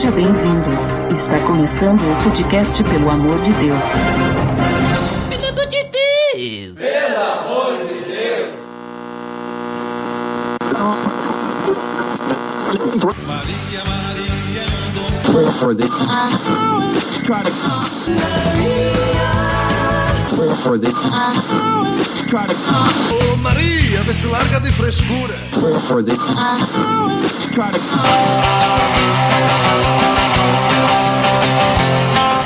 Seja bem-vindo. Está começando o podcast Pelo Amor de Deus. Pelo de Deus! Pelo amor de Deus! Oh Maria, vê se larga de frescura.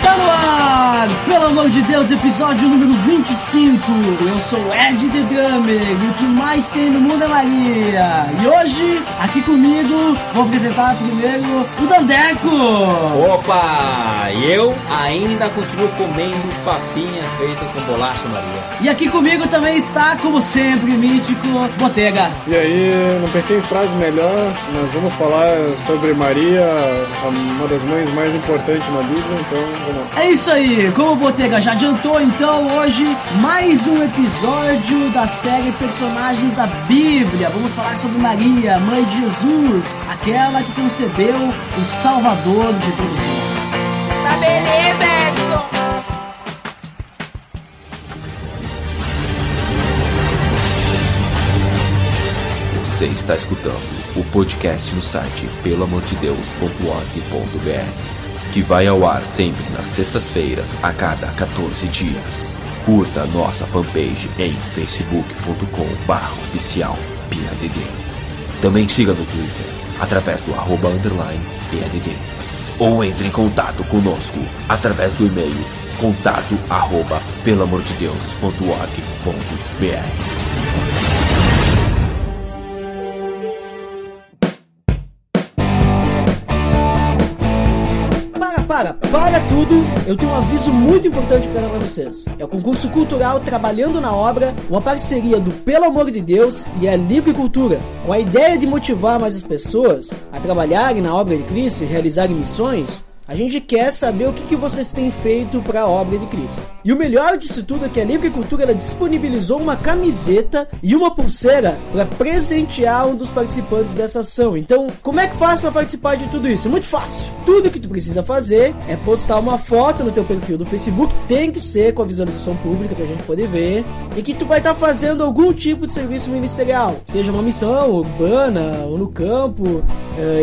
Tá no ar, pelo amor de Deus, episódio número 25. Eu sou o Ed The Drummer e o que mais tem no mundo é Maria. E hoje, aqui comigo, vou apresentar primeiro o Dandeco. Opa, eu ainda continuo comendo papinha feita com bolacha, Maria. E aqui comigo também está, como sempre, o mítico Bottega. E aí, não pensei em frase melhor, nós vamos falar sobre Maria, uma das mães mais importantes na Bíblia, então vamos lá. É isso aí, como o Bottega já adiantou, então hoje mais um episódio da série Personagens da Bíblia. Vamos falar sobre Maria, mãe de Jesus, aquela que concebeu o Salvador de todos nós. Tá beleza, Edson! Você está escutando o podcast no site peloamordedeus.org.br, que vai ao ar sempre nas sextas-feiras a cada 14 dias. Curta a nossa fanpage em facebook.com/oficialPADD. Também siga no Twitter, através do @_PADD. Ou entre em contato conosco, através do e-mail, contato@peloamordedeus.org.br. Para tudo, eu tenho um aviso muito importante para vocês. É o concurso cultural Trabalhando na Obra, uma parceria do Pelo Amor de Deus e a Livre Cultura, com a ideia de motivar mais as pessoas a trabalharem na obra de Cristo e realizarem missões. A gente quer saber o que vocês têm feito para a obra de Cristo. E o melhor disso tudo é que a Livre Cultura ela disponibilizou uma camiseta e uma pulseira para presentear um dos participantes dessa ação. Então, como é que faz para participar de tudo isso? É muito fácil. Tudo que tu precisa fazer é postar uma foto no teu perfil do Facebook. Tem que ser com a visualização pública para a gente poder ver. E que tu vai estar fazendo algum tipo de serviço ministerial. Seja uma missão urbana ou no campo,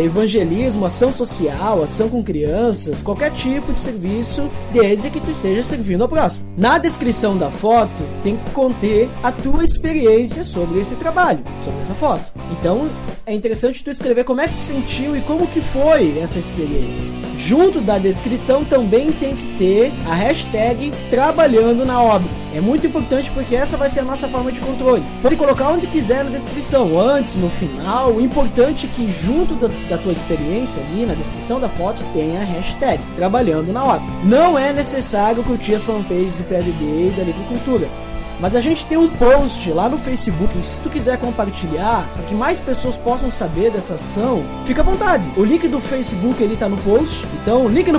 evangelismo, ação social, ação com crianças. Qualquer tipo de serviço, desde que tu esteja servindo ao próximo. Na descrição da foto tem que conter a tua experiência sobre esse trabalho, sobre essa foto. Então é interessante tu escrever como é que tu sentiu e como que foi essa experiência. Junto da descrição também tem que ter a hashtag Trabalhando na Obra. É muito importante porque essa vai ser a nossa forma de controle. Pode colocar onde quiser na descrição, antes, no final. O importante é que junto da tua experiência ali na descrição da foto tenha a hashtag Trabalhando na Obra. Não é necessário curtir as fanpages do PADD e da Livre Cultura, mas a gente tem um post lá no Facebook, e se tu quiser compartilhar para que mais pessoas possam saber dessa ação, fica à vontade. O link do Facebook ele tá no post, então link tá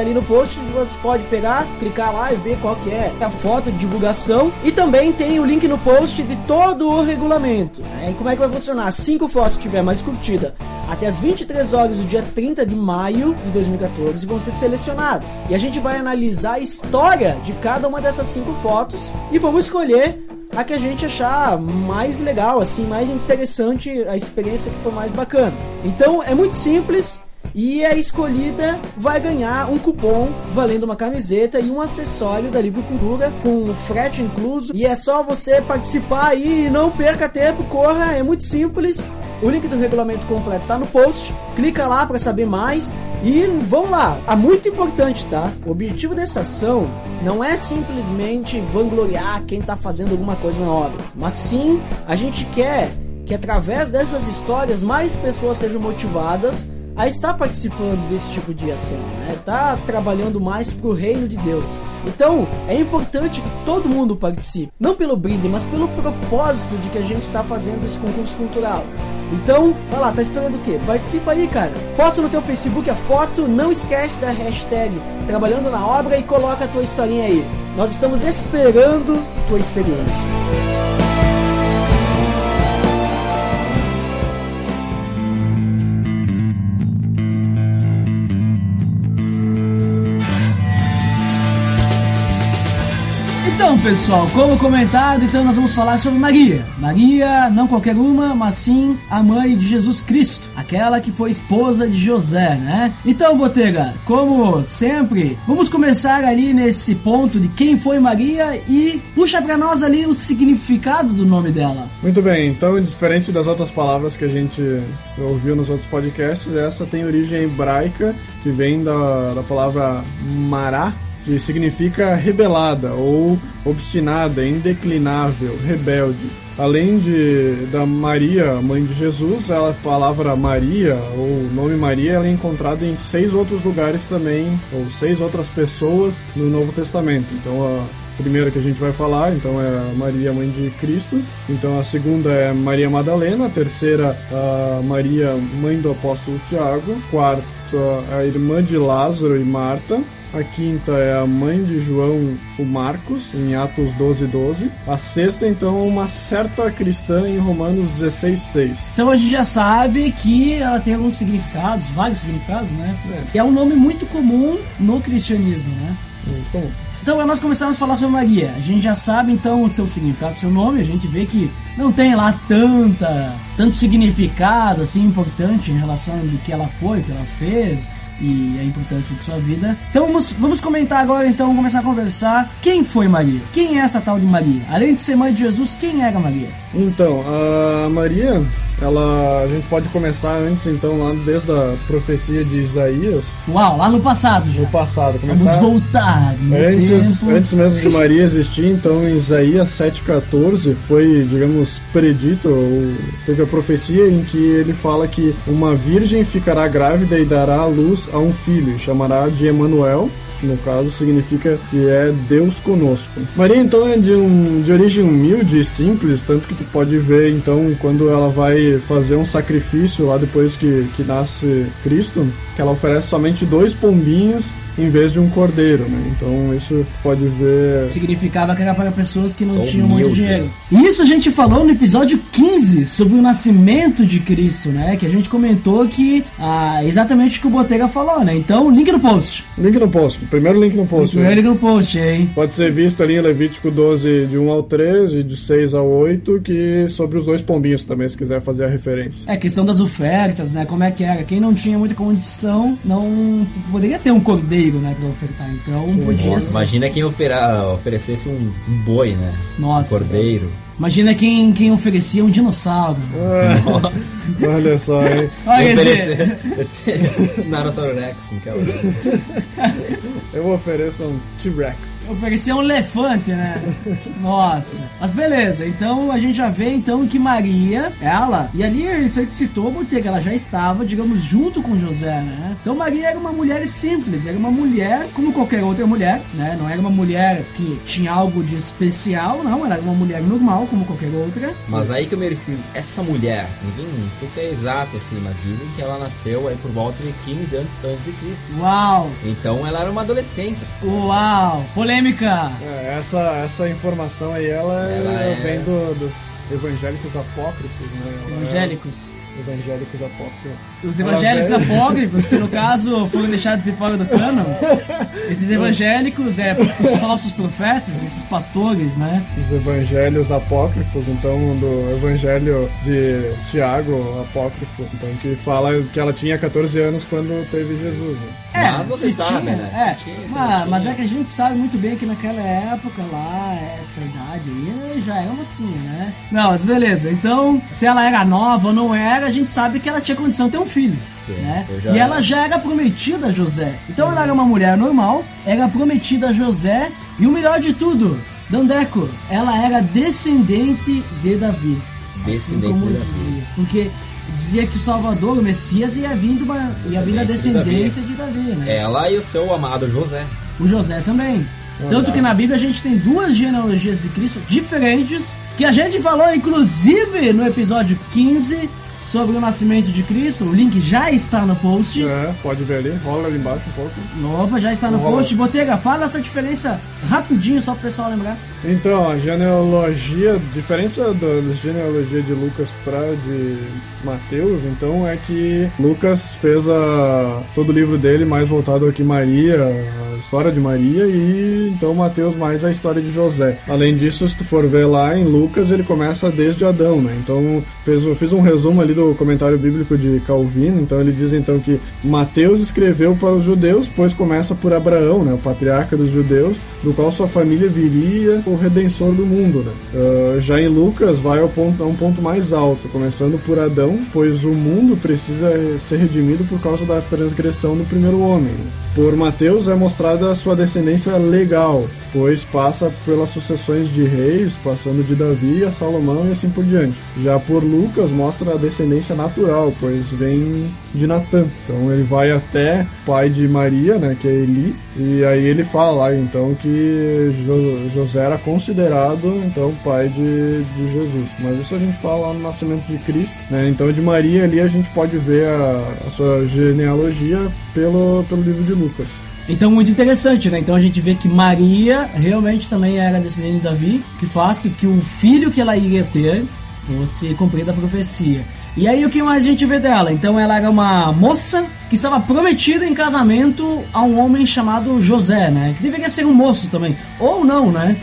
ali no post, você pode pegar, clicar lá e ver qual que é a foto de divulgação. E também tem o link no post de todo o regulamento, né? E como é que vai funcionar? 5 fotos que tiver mais curtida até as 23 horas do dia 30 de maio de 2014 vão ser selecionadas. E a gente vai analisar a história de cada uma dessas 5 fotos e vamos escolher a que a gente achar mais legal, assim, mais interessante, a experiência que for mais bacana. Então é muito simples. E a escolhida vai ganhar um cupom valendo uma camiseta e um acessório da Livre Cultura com frete incluso. E é só você participar aí, não perca tempo, corra, é muito simples. O link do regulamento completo tá no post, clica lá para saber mais e vamos lá. É muito importante, tá? O objetivo dessa ação não é simplesmente vangloriar quem tá fazendo alguma coisa na obra, mas sim a gente quer que através dessas histórias mais pessoas sejam motivadas a estar participando desse tipo de ação, né? Tá trabalhando mais pro reino de Deus. Então, é importante que todo mundo participe. Não pelo brinde, mas pelo propósito de que a gente tá fazendo esse concurso cultural. Então, vai lá, tá esperando o quê? Participa aí, cara. Posta no teu Facebook a foto, não esquece da hashtag Trabalhando na Obra e coloca a tua historinha aí. Nós estamos esperando tua experiência. Então, pessoal, como comentado, então nós vamos falar sobre Maria. Maria, não qualquer uma, mas sim a mãe de Jesus Cristo, aquela que foi esposa de José, né? Então, Bottega, como sempre, vamos começar ali nesse ponto de quem foi Maria e puxa pra nós ali o significado do nome dela. Muito bem, então, diferente das outras palavras que a gente ouviu nos outros podcasts, essa tem origem hebraica, que vem da palavra mará, que significa rebelada ou obstinada, indeclinável, rebelde. Além da Maria, mãe de Jesus, a palavra Maria, ou o nome Maria, ela é encontrada em 6 outros lugares também, ou 6 outras pessoas no Novo Testamento. Então, a primeira que a gente vai falar, então, é Maria, mãe de Cristo. Então, a segunda é Maria Madalena. A terceira, a Maria, mãe do apóstolo Tiago. Quarta, a irmã de Lázaro e Marta. A quinta é a mãe de João, o Marcos, em Atos 12:12. A sexta, então, uma certa cristã em Romanos 16:6. Então a gente já sabe que ela tem alguns significados, vários significados, né? É um nome muito comum no cristianismo, né? Muito comum. Então, nós começamos a falar sobre Maria. A gente já sabe, então, o seu significado, o seu nome. A gente vê que não tem lá tanto significado, assim, importante em relação do que ela foi, o que ela fez e a importância de sua vida. Então vamos comentar agora, então, começar a conversar. Quem foi Maria? Quem é essa tal de Maria? Além de ser mãe de Jesus, quem era Maria? Então, a Maria, a gente pode começar antes, então, lá desde a profecia de Isaías. Uau, lá no passado já. No passado, começar. Vamos voltar no tempo. Antes mesmo de Maria existir, então, em Isaías 7,14 foi, digamos, predito, teve a profecia em que ele fala que uma virgem ficará grávida e dará à luz a um filho, chamará de Emanuel, que no caso significa que é Deus conosco. Maria, então, é de origem humilde e simples, tanto que tu pode ver, então, quando ela vai fazer um sacrifício lá depois que nasce Cristo, que ela oferece somente 2 pombinhos em vez de um cordeiro, né? Então isso pode ver... Significava que era para pessoas que não tinham muito dinheiro. Isso a gente falou no episódio 15 sobre o nascimento de Cristo, né? Que a gente comentou que exatamente o que o Bottega falou, né? Então, link no post. Link no post. Primeiro link no post. Primeiro link no post, hein? Pode ser visto ali em Levítico 12, de 1 ao 13, de 6 ao 8, que sobre os 2 pombinhos também, se quiser fazer a referência. É, questão das ofertas, né? Como é que era? Quem não tinha muita condição não poderia ter um cordeiro, né, para ofertar, então podia ser. Imagina quem oferecesse um boi, né? Nossa. Um cordeiro. Imagina quem oferecia um dinossauro. É. Olha só, hein? Olha esse Nanossauro Rex, como que é o... Eu ofereço um T-Rex. Eu oferecia um elefante, né? Nossa. Mas beleza, então a gente já vê, então, que Maria, ela... E ali, isso aí que citou, Bottega, ela já estava, digamos, junto com José, né? Então Maria era uma mulher simples, era uma mulher como qualquer outra mulher, né? Não era uma mulher que tinha algo de especial, não. Ela era uma mulher normal, como qualquer outra. Mas aí que eu me refiro, essa mulher, ninguém, não sei se é exato assim, mas dizem que ela nasceu aí por volta de 15 anos antes de Cristo. Uau! Então ela era uma adolescente. Uau! Polêmica! É, essa informação aí, ela vem dos evangélicos apócrifos, né? Evangélicos. Evangélicos apócrifos. Os evangélicos apócrifos, que no caso foram deixados de fora do cânon. Esses evangélicos, os falsos profetas, esses pastores, né? Os evangelhos apócrifos, então, do evangelho de Tiago, apócrifo, então, que fala que ela tinha 14 anos quando teve Jesus. Né? É, mas você sabe, né? Mas é que a gente sabe muito bem que naquela época lá, essa idade aí, já era assim, né? Não, mas beleza. Então, se ela era nova ou não era, a gente sabe que ela tinha condição de ter um filho. Sim, né? E ela já era prometida a José. Então ela era uma mulher normal, era prometida a José, e o melhor de tudo, Dandeco, ela era descendente de Davi. Descendente assim como de Davi. Porque dizia que o Salvador, o Messias, ia vir da descendência de Davi, né? Ela e o seu amado José. O José também. Tanto que na Bíblia a gente tem 2 genealogias de Cristo diferentes, que a gente falou inclusive no episódio 15 sobre o nascimento de Cristo. O link já está no post. É, pode ver ali, rola ali embaixo um pouco. Opa, já está no post. Bottega, fala essa diferença rapidinho só para o pessoal lembrar. Então, a genealogia, diferença da genealogia de Lucas para de Mateus, então, é que Lucas fez todo o livro dele mais voltado aqui Maria, a história de Maria, e então Mateus mais a história de José. Além disso, se tu for ver lá em Lucas, ele começa desde Adão, né? Então fiz um resumo ali do comentário bíblico de Calvino. Então ele diz então que Mateus escreveu para os judeus, pois começa por Abraão, né, o patriarca dos judeus, do qual sua família viria o redentor do mundo, né? Já em Lucas vai a um ponto mais alto, começando por Adão, pois o mundo precisa ser redimido por causa da transgressão do primeiro homem. Por Mateus é mostrada a sua descendência legal, pois passa pelas sucessões de reis, passando de Davi a Salomão e assim por diante. Já por Lucas mostra a descendência natural, pois vem de Natã. Então ele vai até pai de Maria, né, que é Eli, e aí ele fala então que José era considerado então pai de Jesus. Mas isso a gente fala lá no nascimento de Cristo, né? Então de Maria ali a gente pode ver a sua genealogia pelo livro de Lucas. Então, muito interessante, né? Então a gente vê que Maria realmente também era descendente de Davi, que faz que o filho que ela iria ter fosse cumprida a profecia. E aí, o que mais a gente vê dela? Então ela era uma moça que estava prometida em casamento a um homem chamado José, né? Que deveria ser um moço também. Ou não, né?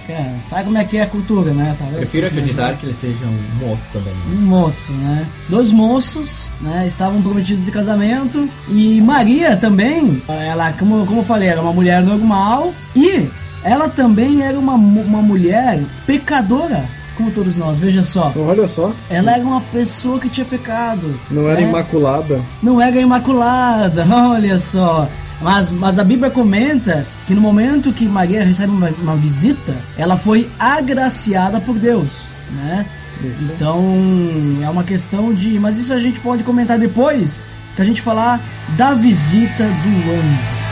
Sabe como é que é a cultura, né? Talvez prefiro acreditar que ele seja um moço também. Né? Um moço, né? Dois moços, né? Estavam prometidos em casamento. E Maria também, ela, como eu falei, era uma mulher normal. E ela também era uma mulher pecadora. Como todos nós, veja só. Olha só. Ela era uma pessoa que tinha pecado. Não era imaculada. Não era imaculada, olha só. Mas a Bíblia comenta que no momento que Maria recebe uma visita, ela foi agraciada por Deus, né? Isso. Então, é uma questão de... Mas isso a gente pode comentar depois, que a gente falar da visita do anjo.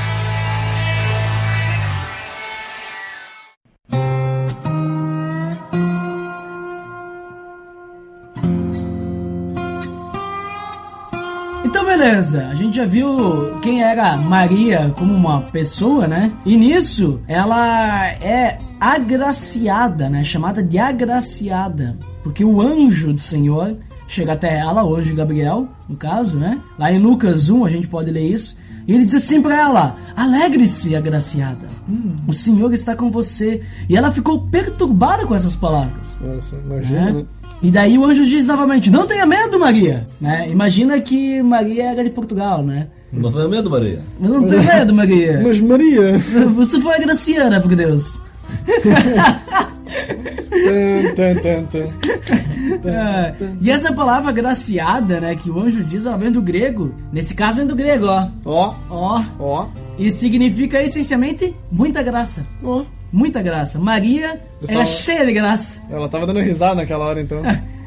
Beleza, a gente já viu quem era Maria como uma pessoa, né? E nisso, ela é agraciada, né? Chamada de agraciada. Porque o anjo do Senhor chega até ela, o anjo Gabriel, no caso, né? Lá em Lucas 1, a gente pode ler isso. E ele diz assim pra ela: alegre-se, agraciada. O Senhor está com você. E ela ficou perturbada com essas palavras. Nossa, imagina, né? E daí o anjo diz novamente: não tenha medo, Maria, né? Imagina que Maria era de Portugal, né? Não tenha medo, Maria. Mas não tenha medo, Maria. Mas Maria... Você foi agraciada por Deus. E essa palavra agraciada, né, que o anjo diz, ela vem do grego. Nesse caso vem do grego, ó. Ó. Ó. Ó. E significa essencialmente muita graça. Ó. Muita graça. Maria era cheia de graça. Ela tava dando risada naquela hora, então.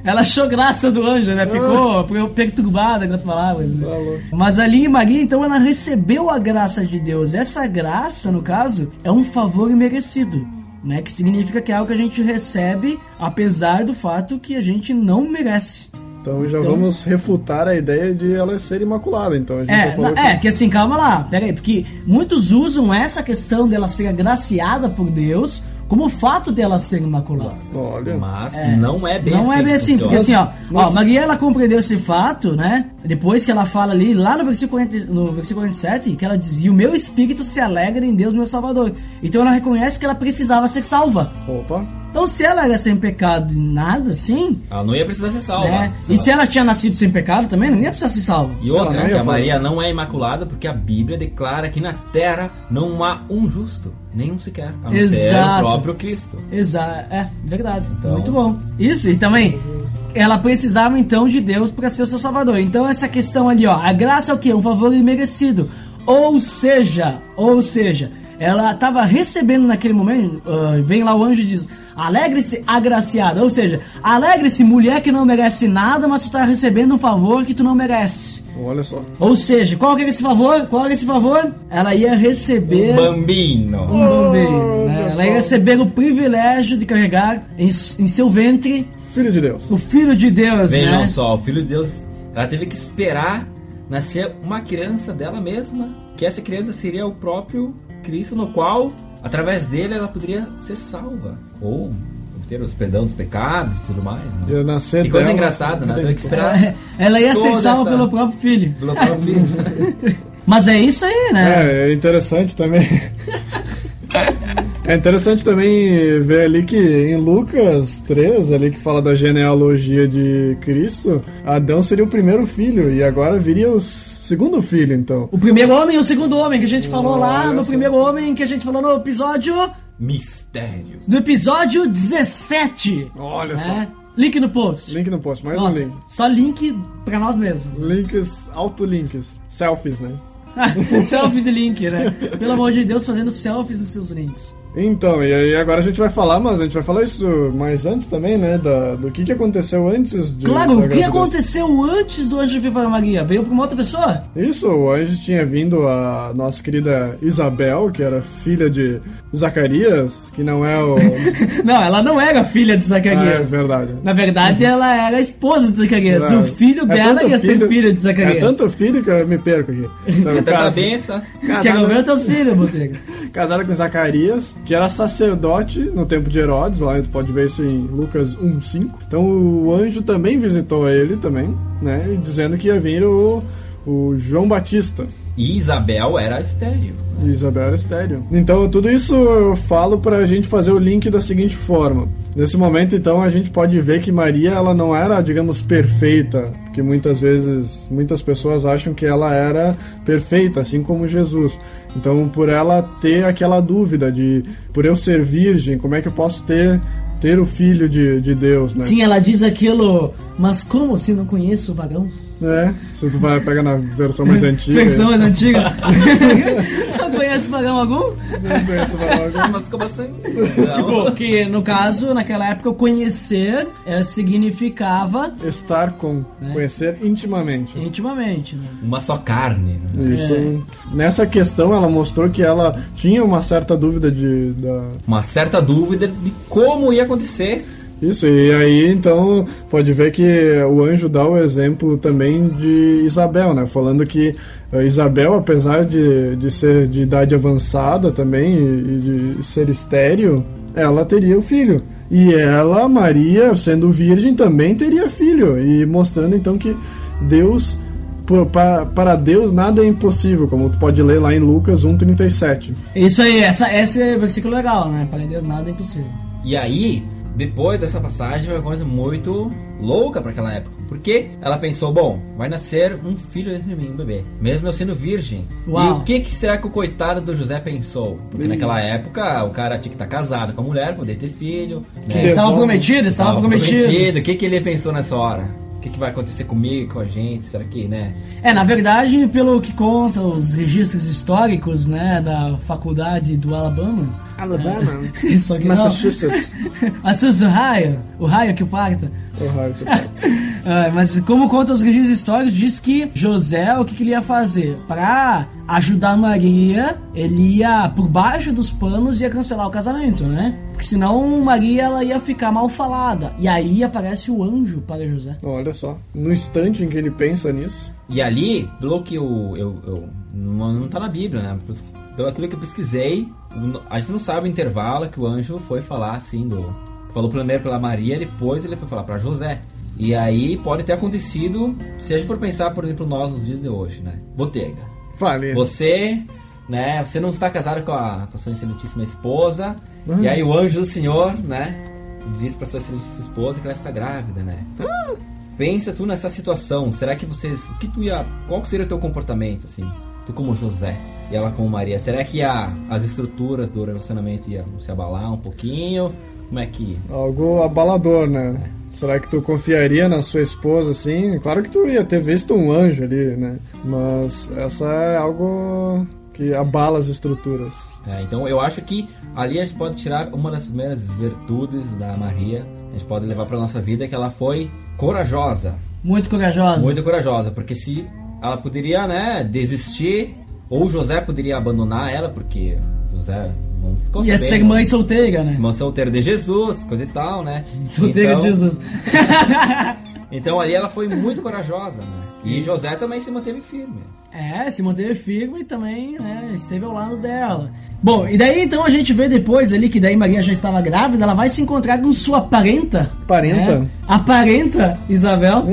Ela achou graça do anjo, né? Ficou perturbada com as palavras, né? Mas ali Maria, então, ela recebeu a graça de Deus. Essa graça, no caso, é um favor imerecido, né? Que significa que é algo que a gente recebe, apesar do fato que a gente não merece. Então já vamos refutar a ideia de ela ser imaculada, então. A gente que assim, calma lá, peraí, porque muitos usam essa questão dela ser agraciada por Deus como o fato dela ser imaculada. Olha, mas não é bem assim. Não é bem assim, porque assim, ó, Maria, ela compreendeu esse fato, né? Depois que ela fala ali, lá no versículo 47, que ela diz: e o meu espírito se alegra em Deus, meu Salvador. Então ela reconhece que ela precisava ser salva. Opa. Então, se ela era sem pecado e nada, assim... Ela não ia precisar ser salva. Né? E se ela tinha nascido sem pecado também, não ia precisar ser salva. E outra, que a Maria não é imaculada, porque a Bíblia declara que na terra não há um justo, nenhum sequer. A não ser o próprio Cristo. Exato, é verdade. Então... Muito bom. Isso, e também... Ela precisava, então, de Deus para ser o seu salvador. Então, essa questão ali, ó... A graça é o quê? Um favor imerecido. Ou seja... Ela estava recebendo naquele momento... vem lá o anjo e diz... Alegre-se, agraciada. Ou seja, alegre-se, mulher que não merece nada, mas tu tá recebendo um favor que tu não merece. Olha só. Ou seja, qual que era esse favor? Qual era esse favor? Ela ia receber... Um bambino, né? Ela ia receber o privilégio de carregar em seu ventre... Filho de Deus. O Filho de Deus, né? Não só, o Filho de Deus... Ela teve que esperar nascer uma criança dela mesma, que essa criança seria o próprio Cristo, no qual... Através dele ela poderia ser salva, ou obter os perdão dos pecados e tudo mais, né? Eu nasci e coisa engraçada, né? Ela ia ser salva pelo próprio filho. Mas é isso aí, né? É interessante também. É interessante também ver ali que em Lucas 3, ali que fala da genealogia de Cristo, Adão seria o primeiro filho e agora viria o segundo filho, então. O primeiro homem e o segundo homem que a gente falou lá no primeiro homem que a gente falou no episódio... Mistério. No episódio 17. Olha só. Link no post. Link no post, mais um link. Só link pra nós mesmos. Né? Links, autolinks. Selfies, né? Selfie de link, né? Pelo amor de Deus, fazendo selfies nos seus links. Então, e aí agora a gente vai falar, mas a gente vai falar isso mais antes também, né? Do que aconteceu antes de... Claro, o que aconteceu antes do anjo vir para Maria? Veio para uma outra pessoa? Isso, o anjo tinha vindo a nossa querida Isabel, que era filha de Zacarias, que não é o... Não, ela não era filha de Zacarias. É verdade. Na verdade, ela era a esposa de Zacarias. O filho dela ia ser filho de Zacarias. É tanto filho que eu me perco aqui. Então, cabeça. Quero ver os teus filhos, Bottega. Casaram com Zacarias, que era sacerdote no tempo de Herodes, lá tu pode ver isso em Lucas 1:5. Então o anjo também visitou ele também, né, dizendo que ia vir o João Batista. E Isabel era estéril. Né? Isabel era estéril. Então tudo isso eu falo pra gente fazer o link da seguinte forma. Nesse momento então a gente pode ver que Maria, ela não era, digamos, perfeita, porque muitas vezes muitas pessoas acham que ela era perfeita, assim como Jesus. Então por ela ter aquela dúvida de, por eu ser virgem, como é que eu posso ter o filho de Deus, né? Sim, ela diz aquilo, mas como se não conheço o vagão? É, se tu vai pegar na versão mais antiga. Versão mais antiga? Não conhece vagão algum? Não conheço vagão algum. Mas como assim? Tipo, que no caso, naquela época, conhecer significava... Estar com, né? Conhecer intimamente. Intimamente, né? Uma só carne, né? Isso. É. Nessa questão, ela mostrou que ela tinha uma certa dúvida Uma certa dúvida de como ia acontecer... Isso, e aí então pode ver que o anjo dá o exemplo também de Isabel, né? Falando que Isabel, apesar de ser de idade avançada também e de ser estéril, ela teria um filho. E ela, Maria, sendo virgem, também teria filho. E mostrando então que Deus... Para Deus nada é impossível, como tu pode ler lá em Lucas 1:37. Isso aí, esse é o versículo legal, né? Para Deus nada é impossível. E aí... Depois dessa passagem, foi uma coisa muito louca para aquela época. Porque ela pensou, bom, vai nascer um filho dentro de mim, um bebê. Mesmo eu sendo virgem. Uau. E o que será que o coitado do José pensou? Porque naquela época, o cara tinha que estar casado com a mulher, poder ter filho. Né? Ele estava prometido. O que ele pensou nessa hora? O que vai acontecer comigo, com a gente, será que, né? Na verdade, pelo que contam os registros históricos, né, da faculdade do Alabama, né? Só que Massachusetts. O raio que parta. Mas como contam os registros históricos, diz que José, o que ele ia fazer? Pra ajudar Maria, ele ia, por baixo dos panos, ia cancelar o casamento, né? Porque senão Maria, ela ia ficar mal falada. E aí aparece o anjo para José. Olha só, no instante em que ele pensa nisso. E ali, pelo que eu não tá na Bíblia, né? Pelo aquilo que eu pesquisei, a gente não sabe o intervalo que o anjo foi falar assim Falou primeiro pela Maria, depois ele foi falar para José. E aí pode ter acontecido, se a gente for pensar, por exemplo, nós nos dias de hoje, né? Bottega. Vale. Você... Né? Você não está casado com a sua excelentíssima esposa. E aí o anjo do Senhor, né, diz para sua excelentíssima esposa que ela está grávida, né? Pensa tu nessa situação. Será que vocês... Qual seria o teu comportamento, assim? Tu como José e ela como Maria. Será que as estruturas do relacionamento iam se abalar um pouquinho? Como é que... Algo abalador, né? Será que tu confiaria na sua esposa, assim? Claro que tu ia ter visto um anjo ali, né? Mas essa é algo... que abala as estruturas. Então eu acho que ali a gente pode tirar uma das primeiras virtudes da Maria. A gente pode levar para nossa vida que ela foi corajosa. Muito corajosa. Muito corajosa, porque se ela poderia, né, desistir, ou José poderia abandonar ela, porque José não ficou sabendo. E essa mãe solteira, né? Mãe solteira de Jesus, coisa e tal, né? Solteira de Jesus. Então ali ela foi muito corajosa, né? E José também se manteve firme. É, se manteve firme e também, né, esteve ao lado dela. Bom, e daí então a gente vê depois ali que daí Maria já estava grávida, ela vai se encontrar com sua parenta. Parenta? Né? A parenta, Isabel.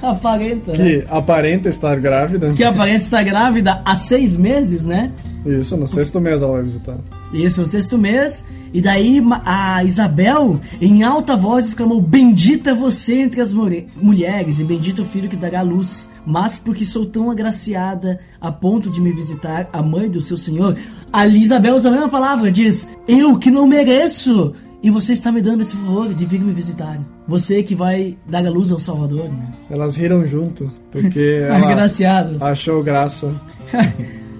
A parenta, né? Que aparenta estar grávida. Que aparenta estar grávida há 6 meses, né? Isso, no 6º mês ela vai visitar. Isso, no 6º mês. E daí a Isabel, em alta voz, exclamou: "Bendita você entre as mulheres e bendito o filho que dará à luz. Mas porque sou tão agraciada a ponto de me visitar a mãe do seu Senhor." Ali Isabel usa a mesma palavra, diz: "Eu que não mereço, e você está me dando esse favor de vir me visitar. Você que vai dar a luz ao Salvador." Né? Elas riram junto, porque ela achou graça.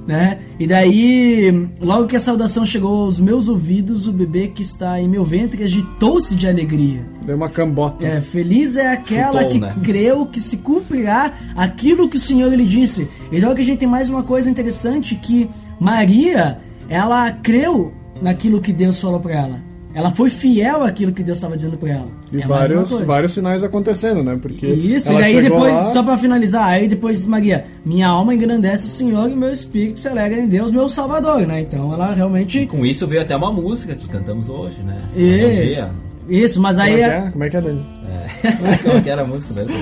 Né? E daí, logo que a saudação chegou aos meus ouvidos, o bebê que está em meu ventre agitou-se de alegria. Deu uma cambota. É, feliz é aquela Chutou, que né? creu que se cumprirá aquilo que o Senhor lhe disse. E logo que a gente tem mais uma coisa interessante, que Maria, ela creu naquilo que Deus falou para ela. Ela foi fiel àquilo que Deus estava dizendo para ela. E vários sinais acontecendo, né? Porque isso, e aí depois, lá... só para finalizar, aí depois diz Maria: "Minha alma engrandece o Senhor e meu espírito se alegra em Deus, meu Salvador", né? Então ela realmente... E com isso veio até uma música que cantamos hoje, né? Isso, mas aí... Como é que é, Dani? É. Como é que era a música mesmo?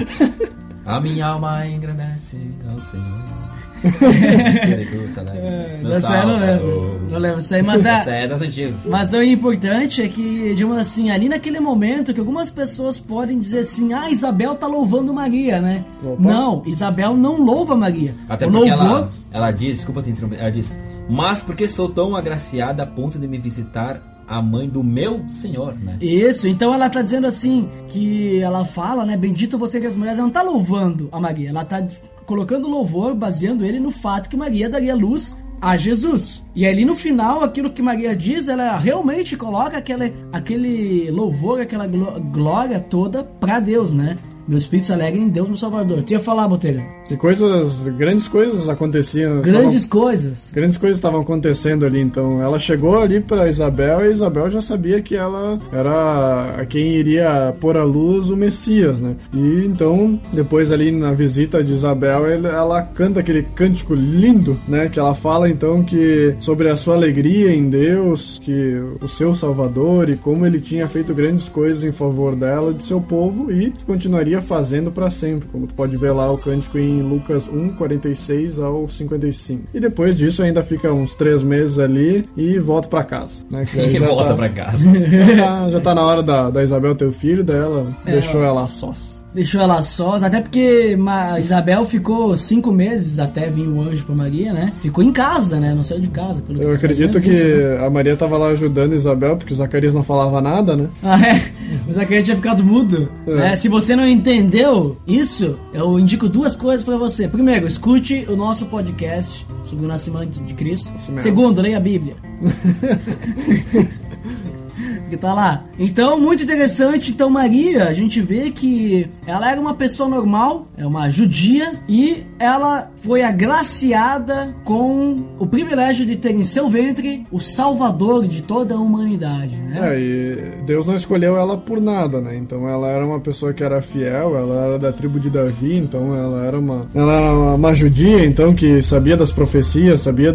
"A minha alma engrandece ao Senhor." Não lembro isso aí, mas o importante é que, digamos assim, ali naquele momento que algumas pessoas podem dizer assim: "Ah, Isabel tá louvando Maria", né? Opa. Não, Isabel não louva Maria. Até porque ela diz, desculpa te interromper, ela diz: "Mas porque sou tão agraciada a ponto de me visitar a mãe do meu Senhor", né? Isso, então ela tá dizendo assim, que ela fala, né, "Bendito você que as mulheres", ela não tá louvando a Maria, ela tá colocando louvor, baseando ele no fato que Maria daria luz a Jesus. E ali no final, aquilo que Maria diz, ela realmente coloca aquele louvor, aquela glória toda pra Deus, né? "Meu espírito se alegra em Deus, meu Salvador." Tu ia falar, Bottega? Que grandes coisas aconteciam. Grandes coisas estavam acontecendo ali, então. Ela chegou ali pra Isabel e Isabel já sabia que ela era quem iria pôr à luz o Messias, né? E então, depois ali na visita de Isabel, ela canta aquele cântico lindo, né? Que ela fala então que sobre a sua alegria em Deus, que o seu Salvador, e como ele tinha feito grandes coisas em favor dela, de seu povo, e continuaria fazendo para sempre, como tu pode ver lá o cântico em Lucas 1, 46 ao 55. E depois disso ainda fica uns 3 meses ali e volta para casa, né? E volta pra casa. Já tá na hora da Isabel ter o filho dela, deixou ela sós. Deixou ela sós, até porque Isabel ficou 5 meses até vir o anjo pra Maria, né? Ficou em casa, né? Não saiu de casa. Pelo Eu acredito que isso, né? A Maria tava lá ajudando Isabel, porque o Zacarias não falava nada, né? Ah, é? O Zacarias tinha ficado mudo. É. Né? Se você não entendeu isso, eu indico 2 coisas pra você. Primeiro, escute o nosso podcast sobre o nascimento de Cristo. Segundo, leia a Bíblia. Que tá lá. Então, muito interessante. Então, Maria, a gente vê que ela era uma pessoa normal, é uma judia, e ela foi agraciada com o privilégio de ter em seu ventre o Salvador de toda a humanidade, né? E Deus não escolheu ela por nada, né? Então, ela era uma pessoa que era fiel, ela era da tribo de Davi, então ela era uma judia, então, que sabia das profecias, sabia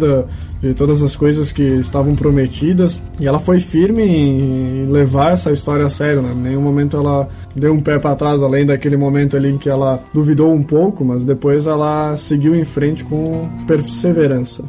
de todas as coisas que estavam prometidas, e ela foi firme em levar essa história a sério, né? Em nenhum momento ela deu um pé para trás, além daquele momento ali em que ela duvidou um pouco, mas depois ela seguiu em frente com perseverança.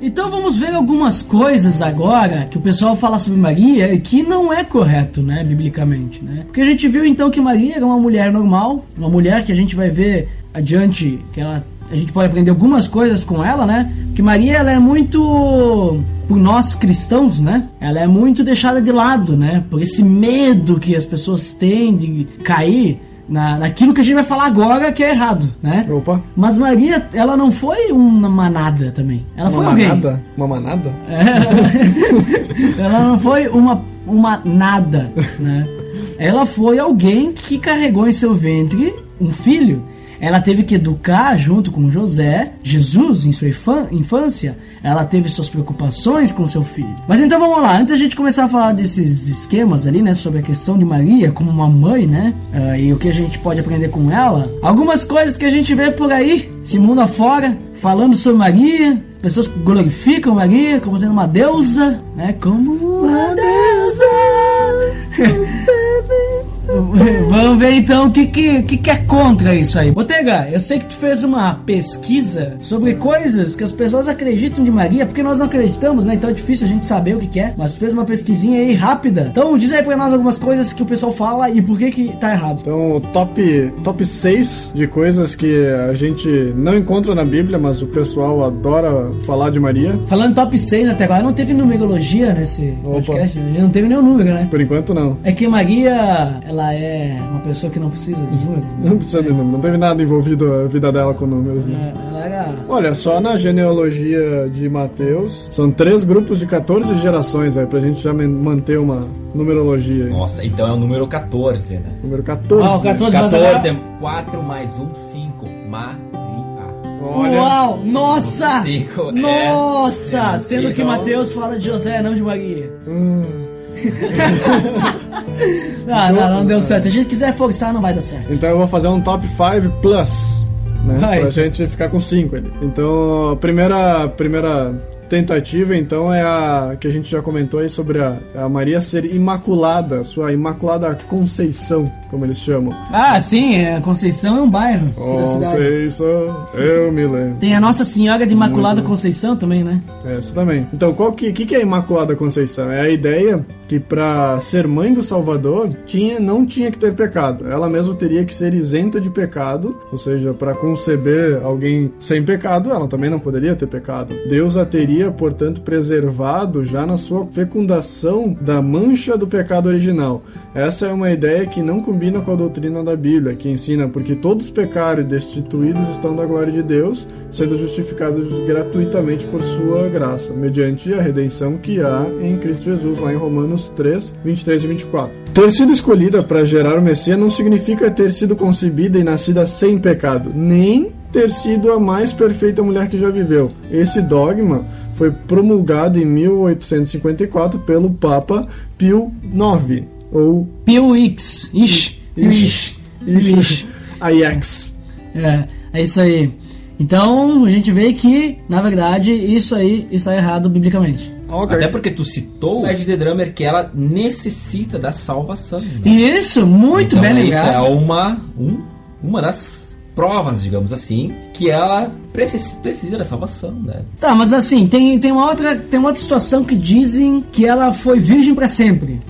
Então vamos ver algumas coisas agora que o pessoal fala sobre Maria e que não é correto, né, biblicamente, né? Porque a gente viu então que Maria era uma mulher normal, uma mulher que a gente vai ver adiante, que a gente pode aprender algumas coisas com ela, né? Que Maria, ela é muito, por nós cristãos, né? Ela é muito deixada de lado, né? Por esse medo que as pessoas têm de cair naquilo que a gente vai falar agora, que é errado, né? Opa. Mas Maria, ela não foi uma manada também. Ela foi alguém. Uma manada? É. Ela não foi uma nada, né? Ela foi alguém que carregou em seu ventre um filho. Ela teve que educar junto com José, Jesus, em sua infância. Ela teve suas preocupações com seu filho. Mas então vamos lá, antes da gente começar a falar desses esquemas ali, né, sobre a questão de Maria como uma mãe, né, e o que a gente pode aprender com ela, algumas coisas que a gente vê por aí, esse mundo afora, falando sobre Maria, pessoas que glorificam Maria como sendo uma deusa, né, como uma deusa. Vamos ver então o que é contra isso aí. Bottega, eu sei que tu fez uma pesquisa sobre coisas que as pessoas acreditam de Maria, porque nós não acreditamos, né? Então é difícil a gente saber o que é, mas tu fez uma pesquisinha aí rápida. Então diz aí pra nós algumas coisas que o pessoal fala e por que tá errado. Então, top 6 de coisas que a gente não encontra na Bíblia, mas o pessoal adora falar de Maria. Falando top 6 até agora, não teve numerologia nesse podcast, né? Não teve nenhum número, né? Por enquanto não. É que Maria... ela é uma pessoa que não precisa de números. Né? Não precisa de números. Não teve nada envolvido a vida dela com números. Né? Ela era... Olha, só na genealogia de Mateus, são 3 grupos de 14 gerações, aí, pra gente já manter uma numerologia. Aí. Nossa, então é o número 14, né? Número 14. Ah, o 14 é 4 mais 1, 5. Olha. Uau! Nossa! 5, nossa! Sendo que Mateus fala de José, não de Maria. Não deu certo. Se a gente quiser forçar, não vai dar certo. Então eu vou fazer um top 5 plus, né? Pra gente ficar com 5 ali. Então a primeira tentativa então é a que a gente já comentou aí sobre a Maria ser imaculada, sua Imaculada Conceição, como eles chamam. Ah, sim, a Conceição é um bairro da cidade. Conceição, eu me lembro. Tem a Nossa Senhora de Imaculada Conceição também, né? Essa também. Então, que é a Imaculada Conceição? É a ideia que pra ser mãe do Salvador não tinha que ter pecado. Ela mesma teria que ser isenta de pecado, ou seja, pra conceber alguém sem pecado, ela também não poderia ter pecado. Deus a teria, portanto, preservado já na sua fecundação da mancha do pecado original. Essa é uma ideia que não combina com a doutrina da Bíblia, que ensina porque todos pecaram e destituídos estão da glória de Deus, sendo justificados gratuitamente por sua graça, mediante a redenção que há em Cristo Jesus, lá em Romanos 3, 23 e 24. Ter sido escolhida para gerar o Messias não significa ter sido concebida e nascida sem pecado, nem ter sido a mais perfeita mulher que já viveu. Esse dogma foi promulgado em 1854 pelo Papa Pio IX, ou Pio X. É isso aí. Então a gente vê que, na verdade, isso aí está errado biblicamente. Okay. Até porque tu citou o Ed The Drummer, que ela necessita da salvação. Né? Isso, muito então, bem ligado. Isso é uma das provas, digamos assim, que ela precisa da salvação, né? Tá, mas assim, tem uma outra situação que dizem que ela foi virgem pra sempre.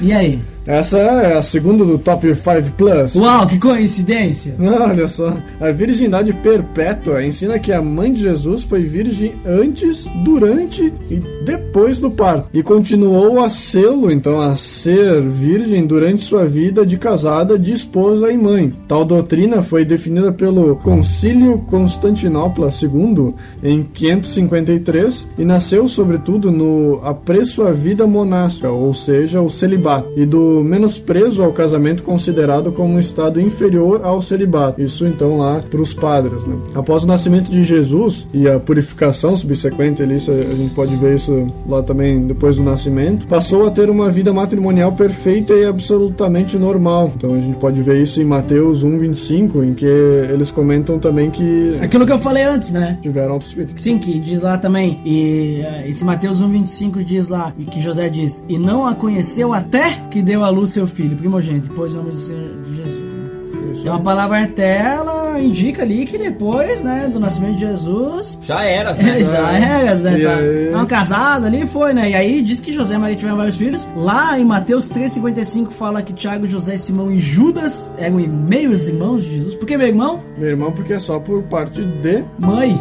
E aí? Essa é a segunda do Top 5 Plus. Uau, que coincidência! Olha só, a virgindade perpétua ensina que a mãe de Jesus foi virgem antes, durante e depois do parto. E continuou a sê-lo, então, a ser virgem durante sua vida de casada, de esposa e mãe. Tal doutrina foi definida pelo Concílio Constantinopla II em 553 e nasceu, sobretudo, no apreço à vida monástica, ou seja, o celibato, e do menosprezo ao casamento considerado como um estado inferior ao celibato. Isso então lá para os padres, né? Após o nascimento de Jesus e a purificação subsequente, isso, a gente pode ver isso lá também depois do nascimento, passou a ter uma vida matrimonial perfeita e absolutamente normal. Então a gente pode ver isso em Mateus 1,25, em que eles comentam também que... aquilo que eu falei antes, né? Tiveram outros filhos. Sim, que diz lá também, e esse Mateus 1,25 diz lá, e que José diz, e não a conheceu até que deu à luz seu filho primogênito, depois o nome de Jesus, né? Então a palavra até, ela indica ali que depois, né, do nascimento de Jesus já era, né? Não, casado ali foi, né? E aí diz que José e Maria tiveram vários filhos. Lá em Mateus 3,55 fala que Tiago, José, Simão e Judas eram meios irmãos de Jesus. Por que meu irmão? Meu irmão porque é só por parte de mãe.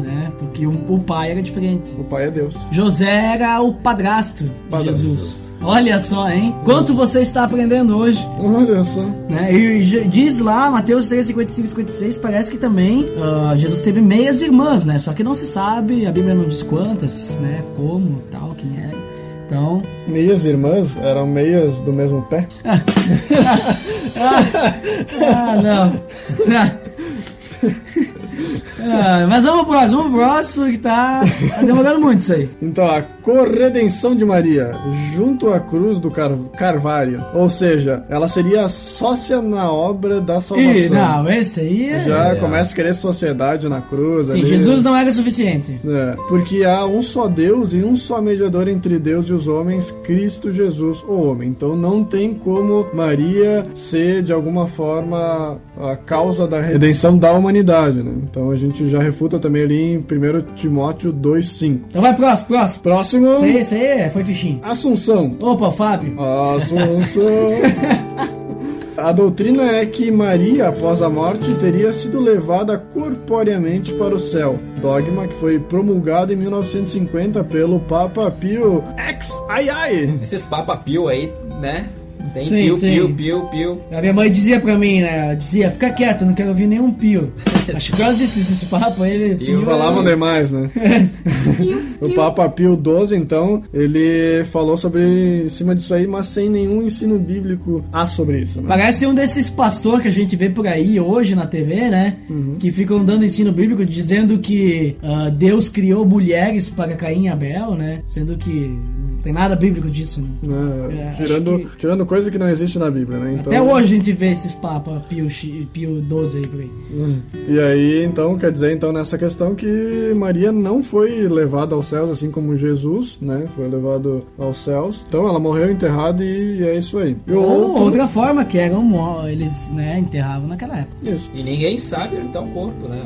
Né? Porque o pai era diferente. O pai é Deus. José era o padrasto de Jesus. Olha só, hein? Quanto você está aprendendo hoje. Olha só. Né? E diz lá, Mateus 3, 55 e 56, parece que também Jesus teve meias irmãs, né? Só que não se sabe, a Bíblia não diz quantas, né? Como, tal, quem era. Então... Meias irmãs eram meias do mesmo pé? Não. Mas vamos pro próximo, que tá demorando muito isso aí. Então, a corredenção de Maria junto à cruz do Carvalho. Ou seja, ela seria sócia na obra da salvação. Esse aí é... Já começa a querer sociedade na cruz. Sim, ali. Jesus não era suficiente. Porque há um só Deus e um só mediador entre Deus e os homens, Cristo Jesus, o homem. Então não tem como Maria ser, de alguma forma, a causa da redenção da humanidade, né? Então a gente já refuta também ali em 1 Timóteo 2,5. Então vai próximo. Próximo. Isso aí, foi fichinho. Assunção. Opa, Fábio. Assunção. A doutrina é que Maria, após a morte, teria sido levada corporeamente para o céu. Dogma que foi promulgado em 1950 pelo Papa Pio X. Esses Papa Pio aí, né? Tem pio. A minha mãe dizia pra mim, né? Ela dizia, fica quieto, não quero ouvir nenhum pio. Acho que por causa disso, esse Papa, ele... Pio falavam demais, né? O Papa Pio XII, então, ele falou sobre, em cima disso aí, mas sem nenhum ensino bíblico sobre isso. Né? Parece um desses pastores que a gente vê por aí hoje na TV, né? Uhum. Que ficam dando ensino bíblico, dizendo que Deus criou mulheres para Caim e Abel, né? Sendo que não tem nada bíblico disso, né? Tirando coisa que não existe na Bíblia, né? Então, até hoje a gente vê esses papas Pio XII aí por aí. E aí, então, quer dizer, então, nessa questão que Maria não foi levada aos céus, assim como Jesus, né? Foi levado aos céus. Então, ela morreu enterrada e é isso aí. Outra forma que era eles, né, enterravam naquela época. Isso. E ninguém sabe onde tá o corpo, né?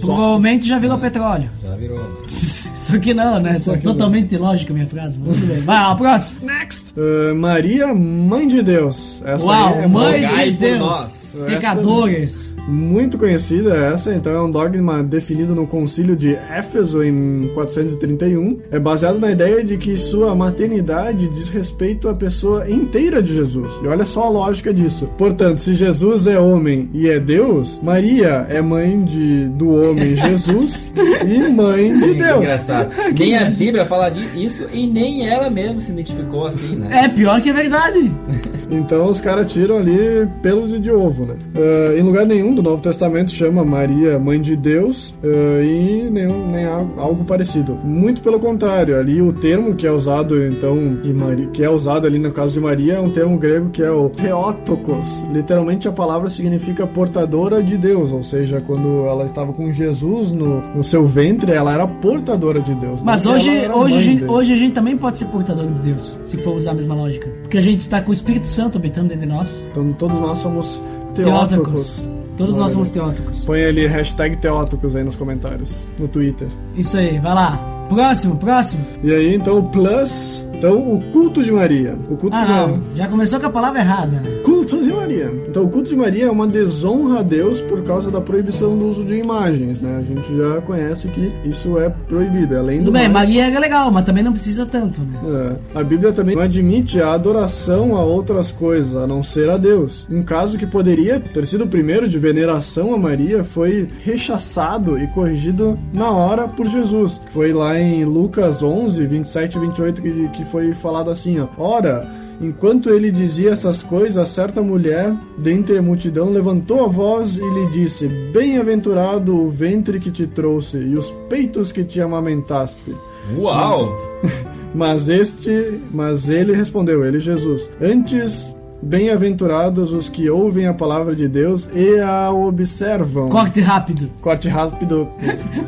Provavelmente já virou petróleo. Já virou. Só que não, né? Totalmente ilógica a minha frase, mas tudo bem. Vai, ao próximo. Next! Maria, Mãe de Deus. Essa é Mãe de Deus. Pecadores. Muito conhecida essa, então é um dogma definido no Concílio de Éfeso em 431. É baseado na ideia de que sua maternidade diz respeito à pessoa inteira de Jesus. E olha só a lógica disso. Portanto, se Jesus é homem e é Deus, Maria é mãe do homem Jesus e mãe de Deus. Que engraçado. Nem a Bíblia fala disso e nem ela mesma se identificou assim, né? É pior que a verdade. Então os caras tiram ali pelos de ovo, né? Em lugar nenhum do Novo Testamento chama Maria Mãe de Deus e nem algo parecido. Muito pelo contrário, ali o termo que é usado então, que é usado ali no caso de Maria, é um termo grego que é o Theotokos. Literalmente a palavra significa portadora de Deus, ou seja, quando ela estava com Jesus no seu ventre, ela era portadora de Deus. Mas hoje a gente também pode ser portadora de Deus, se for usar a mesma lógica. Porque a gente está com o Espírito Santo habitando dentro de nós. Então todos nós somos Theotokos. Todos nós somos Theotokos. Põe ali hashtag Theotokos aí nos comentários, no Twitter. Isso aí, vai lá. Próximo. E aí, então, o plus... Então, o culto de Maria. Já começou com a palavra errada, né? Culto de Maria. Então, o culto de Maria é uma desonra a Deus por causa da proibição do uso de imagens, né? A gente já conhece que isso é proibido. Além do mais, Maria é legal, mas também não precisa tanto, né? A Bíblia também não admite a adoração a outras coisas, a não ser a Deus. Um caso que poderia ter sido o primeiro de veneração a Maria foi rechaçado e corrigido na hora por Jesus. Foi lá em Lucas 11, 27 e 28 que foi falado assim, ó. Ora, enquanto ele dizia essas coisas, certa mulher, dentre a multidão, levantou a voz e lhe disse: Bem-aventurado o ventre que te trouxe e os peitos que te amamentaste. Uau! Mas ele respondeu, Jesus. Antes... Bem-aventurados os que ouvem a palavra de Deus e a observam. Corte rápido.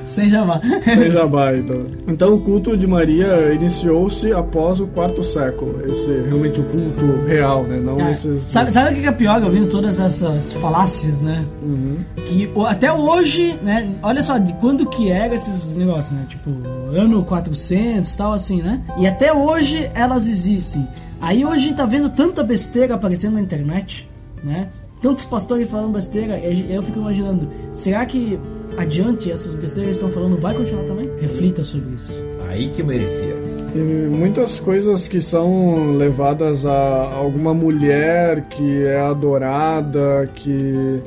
Sem jabá, então. Então o culto de Maria iniciou-se após o 4º século. Esse é realmente o culto real, né? Não esses... Sabe o que é pior, ouvindo todas essas falácias, né? Uhum. Que até hoje, né? Olha só, de quando que era esses negócios, né? Tipo, ano 400 e tal, assim, né? E até hoje elas existem. Aí hoje a gente tá vendo tanta besteira aparecendo na internet, né? Tantos pastores falando besteira, eu fico imaginando, será que adiante essas besteiras que estão falando vai continuar também? Reflita sobre isso. Aí que eu me refiro. E muitas coisas que são levadas a alguma mulher que é adorada, que...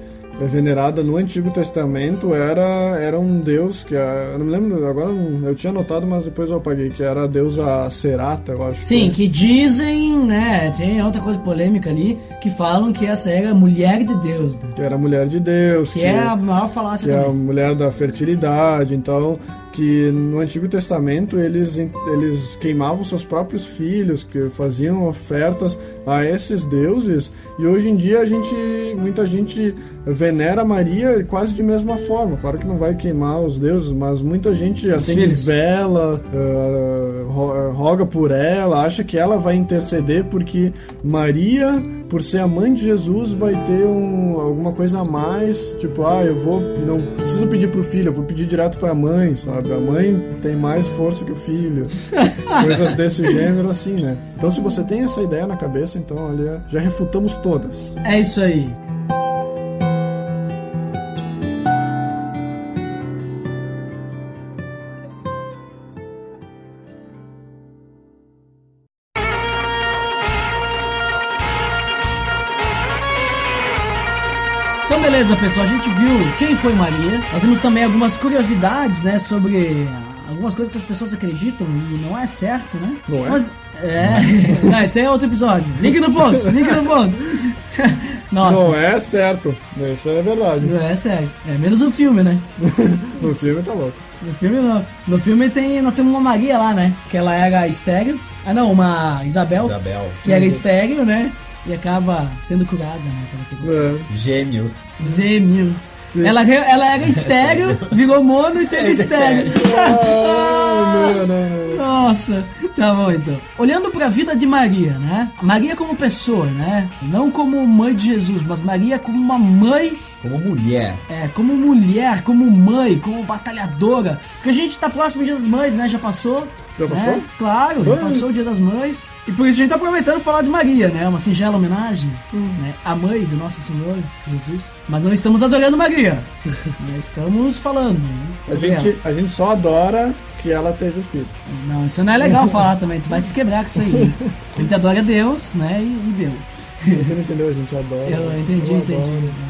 é venerada no Antigo Testamento era um deus que... eu não me lembro, agora eu tinha anotado, mas depois eu apaguei, que era a deusa Aserá, eu acho. Sim, que dizem, né, tem outra coisa polêmica ali, que falam que essa era a mulher de Deus. Né? Que era a mulher de Deus. Que é a maior falácia também. Que é a mulher da fertilidade, então... que no Antigo Testamento eles queimavam seus próprios filhos, que faziam ofertas a esses deuses, e hoje em dia muita gente venera Maria quase de mesma forma. Claro que não vai queimar os deuses, mas muita gente acende vela, roga por ela, acha que ela vai interceder porque Maria, por ser a mãe de Jesus, vai ter alguma coisa a mais, tipo, não preciso pedir pro filho, eu vou pedir direto pra mãe, sabe? A mãe tem mais força que o filho. Coisas desse gênero, assim, né? Então, se você tem essa ideia na cabeça, então, olha, já refutamos todas. É isso aí. Beleza, pessoal, a gente viu quem foi Maria. Nós vimos também algumas curiosidades, né, sobre algumas coisas que as pessoas acreditam e não é certo, né? Não é? Mas, não, esse é outro episódio. Link no post. Nossa. Não é certo. Isso é verdade. Não é certo. É menos um filme, né? No filme tá louco. No filme não. No filme nós temos uma Maria lá, né? Que ela era estéril. Uma Isabel. Que era estéril, né? E acaba sendo curada, né? Gêmeos. Ela era estéreo, virou mono e teve estéreo. Nossa, tá bom então. Olhando pra vida de Maria, né? Maria como pessoa, né? Não como mãe de Jesus, mas Maria como uma mãe... Como mulher, como mãe, como batalhadora. Porque a gente tá próximo do Dia das Mães, né? Já passou? Né? Claro, já passou o Dia das Mães. E por isso a gente tá aproveitando falar de Maria, né? Uma singela homenagem, né? A mãe do nosso Senhor Jesus. Mas não estamos adorando Maria. Nós estamos falando, né? A gente só adora que ela teve o filho. Não, isso não é legal falar também. Tu vai se quebrar com isso aí. A gente adora Deus, né? E Deus. Você não entendeu, a gente adora. Eu entendi.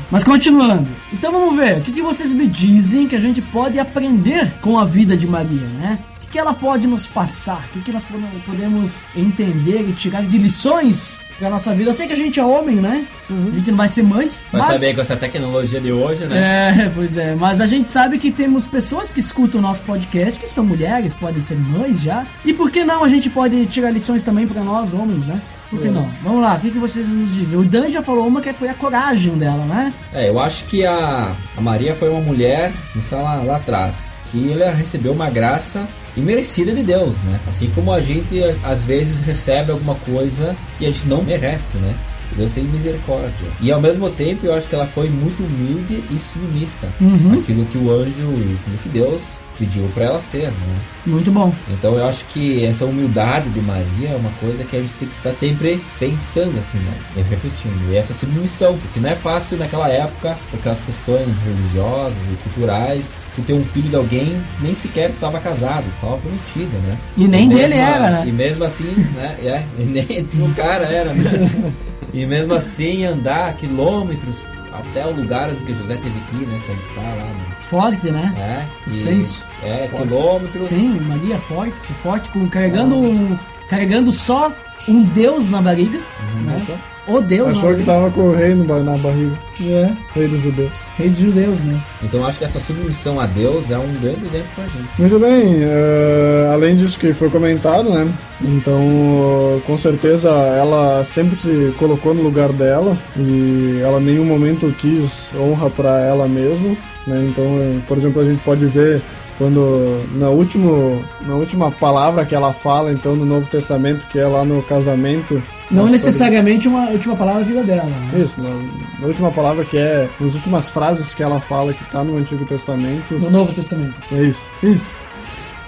Mas continuando. Então vamos ver. O que vocês me dizem que a gente pode aprender com a vida de Maria, né? O que ela pode nos passar? O que nós podemos entender e tirar de lições da nossa vida? Eu sei que a gente é homem, né? A gente não vai ser mãe. Mas saber com essa tecnologia de hoje, né? É, pois é. Mas a gente sabe que temos pessoas que escutam o nosso podcast, que são mulheres, podem ser mães já. E por que não a gente pode tirar lições também pra nós, homens, né? Por que não? Vamos lá, o que vocês nos dizem? O Dan já falou uma que foi a coragem dela, né? Eu acho que a Maria foi uma mulher, não sei lá atrás, que ela recebeu uma graça imerecida de Deus, né? Assim como a gente às vezes recebe alguma coisa que a gente não merece, né? Deus tem misericórdia. E ao mesmo tempo eu acho que ela foi muito humilde e submissa. Aquilo que o anjo, aquilo que Deus pediu pra ela ser, né? Muito bom. Então eu acho que essa humildade de Maria é uma coisa que a gente tem que estar sempre pensando, assim, né? E refletindo. E essa submissão, porque não é fácil naquela época, por aquelas questões religiosas e culturais, tu ter um filho de alguém, nem sequer tu tava casado, estava prometida, né? E nem dele era, né? E mesmo assim, né? E nem do cara era, né? E mesmo assim andar quilômetros até o lugar que José teve aqui, né? Se alistar lá, né? Forte, né? É. Senso. É, forte. Quilômetros. Sim, Maria forte, carregando só um Deus na barriga. Né? O Deus achou que tava correndo na barriga. Rei dos judeus. Rei dos judeus, né? Então acho que essa submissão a Deus é um grande exemplo pra gente. Muito bem, além disso que foi comentado, né? Então, com certeza, ela sempre se colocou no lugar dela e ela em nenhum momento quis honra pra ela mesma, né? Então, por exemplo, a gente pode ver quando na última palavra que ela fala, então, no Novo Testamento, que é lá no casamento... Não necessariamente uma última palavra da vida dela, né? Isso, na última palavra que é... Nas últimas frases que ela fala, que tá no Antigo Testamento... No Novo Testamento. É isso.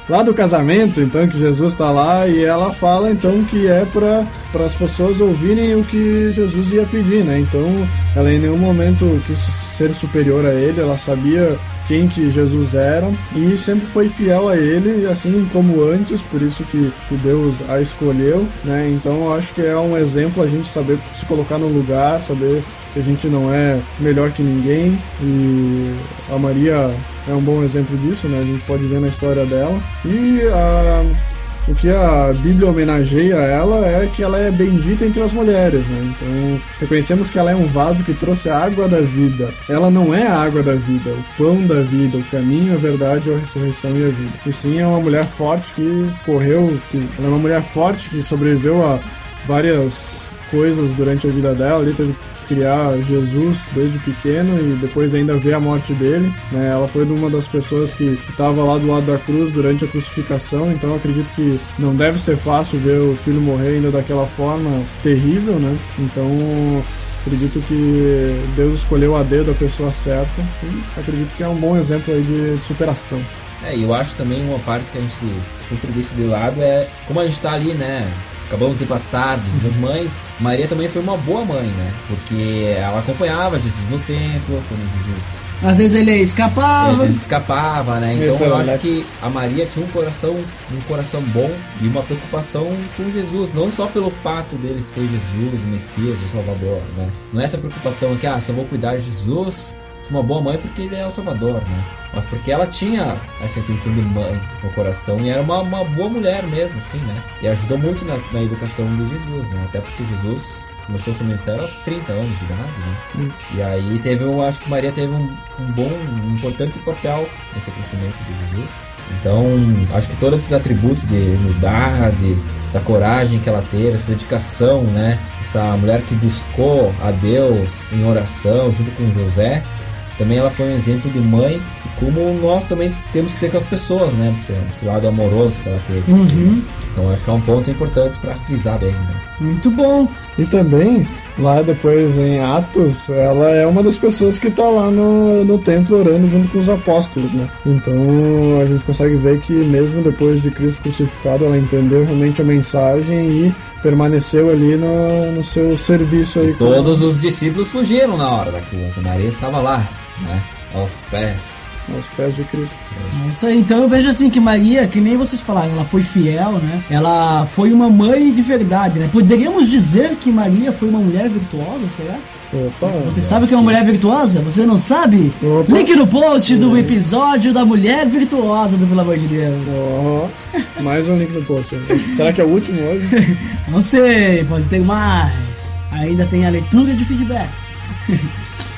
Lá do casamento, então, que Jesus tá lá e ela fala, então, que é para as pessoas ouvirem o que Jesus ia pedir, né? Então, ela em nenhum momento quis ser superior a ele, ela sabia... quem que Jesus era, e sempre foi fiel a ele, assim como antes, por isso que Deus a escolheu, né? Então eu acho que é um exemplo a gente saber se colocar no lugar, saber que a gente não é melhor que ninguém, e a Maria é um bom exemplo disso, né? A gente pode ver na história dela. E o que a Bíblia homenageia a ela é que ela é bendita entre as mulheres, né? Então, reconhecemos que ela é um vaso que trouxe a água da vida. Ela não é a água da vida, o pão da vida, o caminho, a verdade, a ressurreição e a vida. E sim, é uma mulher forte que correu, ela é uma mulher forte que sobreviveu a várias coisas durante a vida dela, ali teve criar Jesus desde pequeno e depois ainda ver a morte dele, né? Ela foi uma das pessoas que estava lá do lado da cruz durante a crucificação, então eu acredito que não deve ser fácil ver o filho morrer ainda daquela forma terrível, né? Então acredito que Deus escolheu a dedo a pessoa certa e acredito que é um bom exemplo aí de superação. É, e eu acho também uma parte que a gente sempre deixa de lado é como a gente está ali, né? Acabamos de passar das mães. Maria também foi uma boa mãe, né? Porque ela acompanhava Jesus no templo, quando Jesus... às vezes ele escapava. Ele escapava, né? Então eu acho que a Maria tinha um coração bom e uma preocupação com Jesus. Não só pelo fato dele ser Jesus, o Messias, o Salvador, né? Não é essa preocupação que, só vou cuidar de Jesus, sou uma boa mãe porque ele é o Salvador, né? Mas porque ela tinha essa intenção de mãe no coração e era uma boa mulher mesmo, assim, né? E ajudou muito na educação de Jesus, né? Até porque Jesus começou seu ministério aos 30 anos de idade, né? E aí acho que Maria teve um importante papel nesse crescimento de Jesus. Então, acho que todos esses atributos de humildade, essa coragem que ela teve, essa dedicação, né? Essa mulher que buscou a Deus em oração junto com José, também ela foi um exemplo de mãe, como nós também temos que ser com as pessoas, né? Esse lado amoroso que ela teve. Uhum. Assim. Então acho que é um ponto importante para frisar bem, né? Muito bom! E também, lá depois em Atos, ela é uma das pessoas que está lá no templo orando junto com os apóstolos, né? Então a gente consegue ver que mesmo depois de Cristo crucificado, ela entendeu realmente a mensagem e permaneceu ali no seu serviço. Aí. Todos os discípulos fugiram na hora da cruz, a Maria estava lá, né? Aos pés de Cristo. Isso aí, então eu vejo assim que Maria, que nem vocês falaram, ela foi fiel, né? Ela foi uma mãe de verdade, né? Poderíamos dizer que Maria foi uma mulher virtuosa, será? Opa, você sabe o que é uma mulher virtuosa? Você não sabe? Opa. Link no post do episódio da mulher virtuosa do Pelo Amor de Deus. Oh, mais um link no post. Será que é o último hoje? Não sei, pode ter mais. Ainda tem a leitura de feedbacks.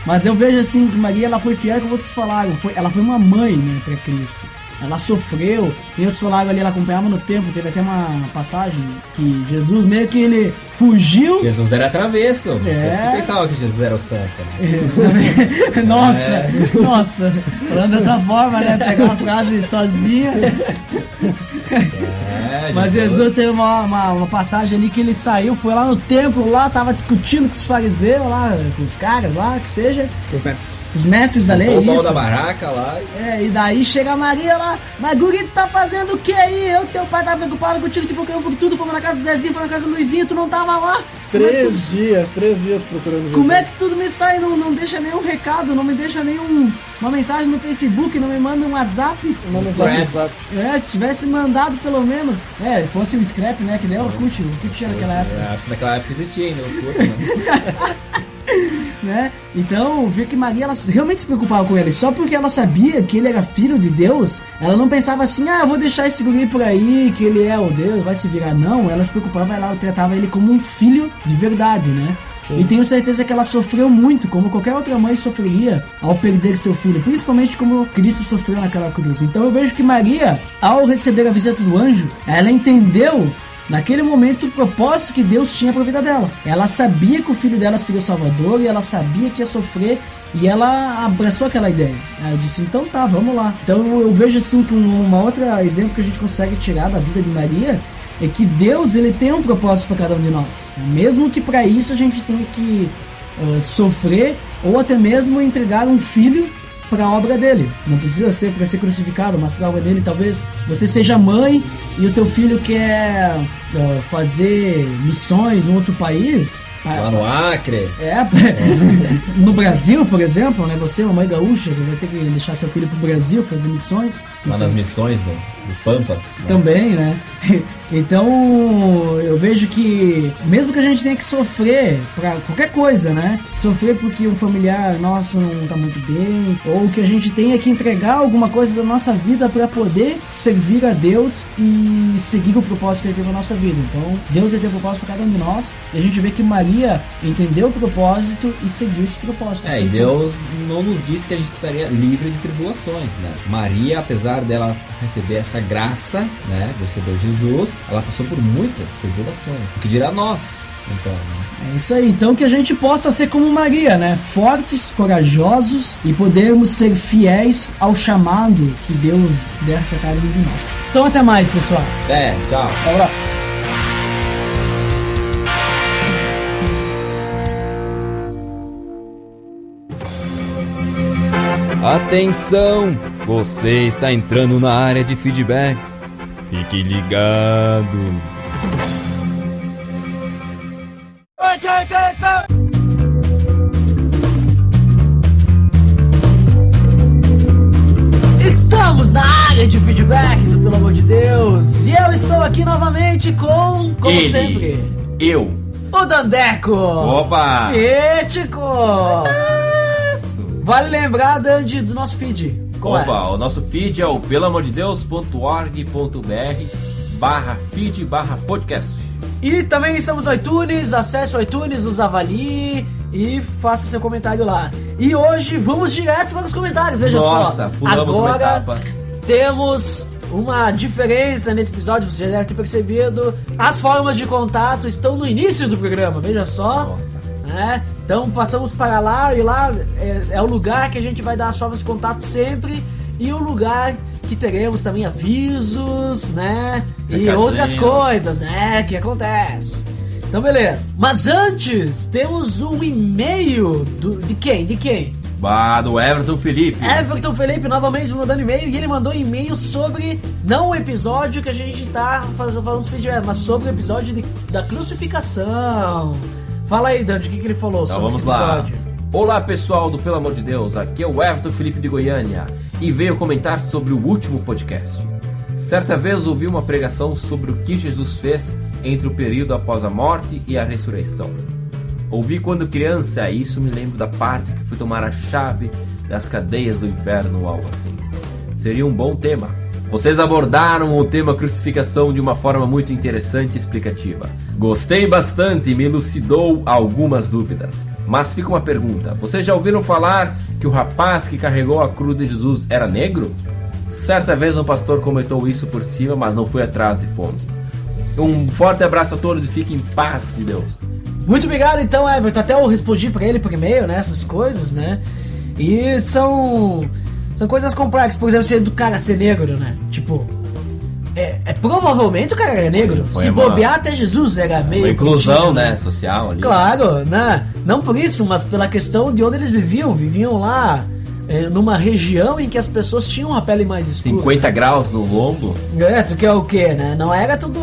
Mas eu vejo assim que Maria, ela foi fiel, como vocês falaram, ela foi uma mãe, né, para Cristo. Ela sofreu, e o salário ali, ela acompanhava no tempo, teve até uma passagem que Jesus meio que ele fugiu. Jesus era travesso, vocês pensavam que Jesus era o santo. Né? Nossa, falando dessa forma, né, pegar uma frase sozinha. Mas Jesus teve uma passagem ali que ele saiu, foi lá no templo, lá tava discutindo com os fariseus, lá com os caras lá, que seja. Os mestres da lei, isso. O da barraca lá. E daí chega a Maria lá, mas guri, tu tá fazendo o que aí? Eu, teu pai, tá preocupado contigo, te procurando por tudo, fomos na casa do Zezinho, fomos na casa do Luizinho, tu não tava lá. Três dias procurando Jesus. Como é que tudo me sai, não deixa nenhum recado, não me deixa uma mensagem no Facebook, não me manda um WhatsApp? Não me manda um WhatsApp. Se tivesse mandado pelo menos, fosse um scrap, né, que nem Orkut, o que tinha naquela época. Naquela época existia ainda, Orkut, né? Então, vi que Maria, ela realmente se preocupava com ele. Só porque ela sabia que ele era filho de Deus, ela não pensava assim, eu vou deixar esse guri por aí, que ele é o Deus, vai se virar. Não, ela se preocupava, ela tratava ele como um filho de verdade, né? E tenho certeza que ela sofreu muito, como qualquer outra mãe sofreria ao perder seu filho, principalmente como Cristo sofreu naquela cruz. Então eu vejo que Maria, ao receber a visita do anjo, ela entendeu naquele momento o propósito que Deus tinha para a vida dela. Ela sabia que o filho dela seria o Salvador e ela sabia que ia sofrer, e ela abraçou aquela ideia. Ela disse, então tá, vamos lá. Então eu vejo assim que uma outra exemplo que a gente consegue tirar da vida de Maria é que Deus, ele tem um propósito para cada um de nós, mesmo que para isso a gente tenha que sofrer ou até mesmo entregar um filho para a obra dele. Não precisa ser para ser crucificado, mas para a obra dele. Talvez você seja mãe e o teu filho quer fazer missões em outro país, lá no Acre, no Brasil, por exemplo, né? Você é uma mãe gaúcha que vai ter que deixar seu filho pro Brasil fazer missões, lá nas missões, né? dos pampas, né? Também, né? Então, eu vejo que, mesmo que a gente tenha que sofrer pra qualquer coisa, né? Sofrer porque um familiar nosso não tá muito bem, ou que a gente tenha que entregar alguma coisa da nossa vida pra poder servir a Deus e seguir o propósito que Ele tem pra nossa vida. Então, Deus tem um propósito pra cada um de nós, e a gente vê que Maria entendeu o propósito e seguiu esse propósito. É, e Deus não nos disse que a gente estaria livre de tribulações, né? Maria, apesar dela receber essa graça, né, de receber Jesus, ela passou por muitas tribulações. O que dirá nós? Então, né? É isso aí, então que a gente possa ser como Maria, né? Fortes, corajosos e podermos ser fiéis ao chamado que Deus der para cada um de nós. Então até mais, pessoal. É, tchau. Um abraço. Atenção! Você está entrando na área de feedbacks. Fique ligado! Estamos na área de feedback do Pelo Amor de Deus! E eu estou aqui novamente com... Como ele, sempre! Eu! O Dandeco! Opa! Ético! Vale lembrar, Dandy, do nosso feed. Qual Opa, é? O nosso feed é o peloamordedeus.org.br/feed/podcast. E também estamos no iTunes, acesse o iTunes, nos avalie e faça seu comentário lá. E hoje vamos direto para os comentários, veja só. Pulamos agora uma etapa. Temos uma diferença nesse episódio, você já deve ter percebido. As formas de contato estão no início do programa, veja só. É, então passamos para lá, e lá é o lugar que a gente vai dar as formas de contato sempre, e o lugar que teremos também avisos, né? E outras coisas, né? Que acontece. Então, beleza. Mas antes, temos um e-mail de quem? De quem? Do Everton Felipe. Everton Felipe novamente mandando e-mail, e ele mandou e-mail sobre, não o episódio que a gente está falando, mas sobre o episódio da crucificação. Fala aí, Dante, o que ele falou sobre esse episódio? Olá, pessoal do Pelo Amor de Deus, aqui é o Everton Felipe de Goiânia e veio comentar sobre o último podcast. Certa vez ouvi uma pregação sobre o que Jesus fez entre o período após a morte e a ressurreição. Ouvi quando criança e isso me lembro da parte que fui tomar a chave das cadeias do inferno ou algo assim. Seria um bom tema. Vocês abordaram o tema crucificação de uma forma muito interessante e explicativa. Gostei bastante e me elucidou algumas dúvidas. Mas fica uma pergunta, vocês já ouviram falar que o rapaz que carregou a cruz de Jesus era negro? Certa vez um pastor comentou isso por cima, mas não foi atrás de fontes. Um forte abraço a todos e fiquem em paz de Deus. Muito obrigado então, Everton, até eu respondi pra ele por e-mail, né, essas coisas, né, e são coisas complexas, por exemplo, do cara ser negro, né? Tipo, provavelmente o cara era negro. Foi se bobear até Jesus era meio... Uma inclusão, né? Social ali. Claro, né? Não por isso, mas pela questão de onde eles viviam. Viviam lá numa região em que as pessoas tinham a pele mais escura. 50 graus no lombo. É, tu quer o quê, né? Não era tudo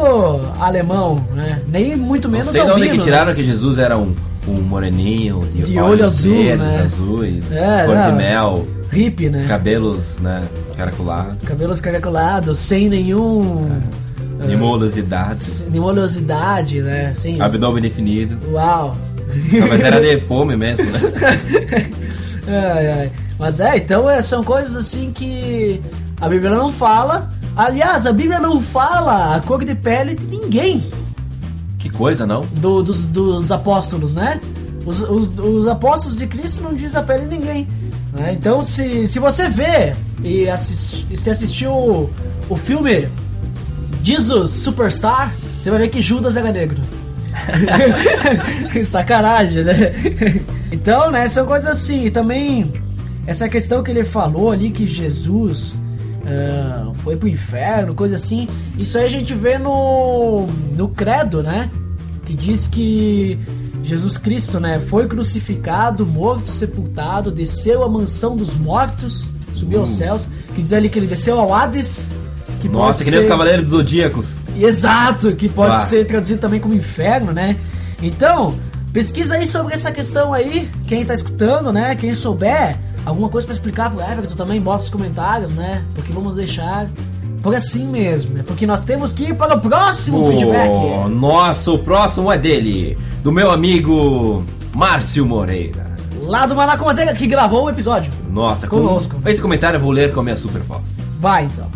alemão, né? Nem muito menos albino. Não sei de onde que tiraram, né? Que Jesus era um moreninho de olho azul, verdes, né? Azuis, cor de mel. Hippie, né? Cabelos, né? Caracolados. Cabelos caracolados, sem nenhum... Nebulosidade. Nebulosidade, né? Sem abdômen definido. Uau! Não, mas era de fome mesmo, né? Mas então são coisas assim que a Bíblia não fala. Aliás, a Bíblia não fala a cor de pele de ninguém. Que coisa, não? Dos apóstolos, né? Os apóstolos de Cristo não dizem a pele de ninguém. Então, se você vê e se assistiu o filme Jesus Superstar, você vai ver que Judas era negro. Sacanagem, né? Então, né, são coisas assim. E também, essa questão que ele falou ali, que Jesus foi pro inferno, coisa assim. Isso aí a gente vê no credo, né? Que diz que Jesus Cristo, né, foi crucificado, morto, sepultado, desceu à mansão dos mortos, subiu aos céus, que diz ali que ele desceu ao Hades, que Nossa, pode que ser... nem os Cavaleiros dos Zodíacos. Exato, que pode ser traduzido também como inferno, né? Então, pesquisa aí sobre essa questão aí, quem tá escutando, né, quem souber alguma coisa pra explicar pro Everton também, bota nos comentários, né, porque vamos deixar por assim mesmo, né? Porque nós temos que ir para o próximo feedback. Nossa, o próximo é dele, do meu amigo Márcio Moreira, lá do Maná com Bottega, que gravou o episódio. Nossa, conosco. Esse comentário eu vou ler com a minha super voz. Vai então.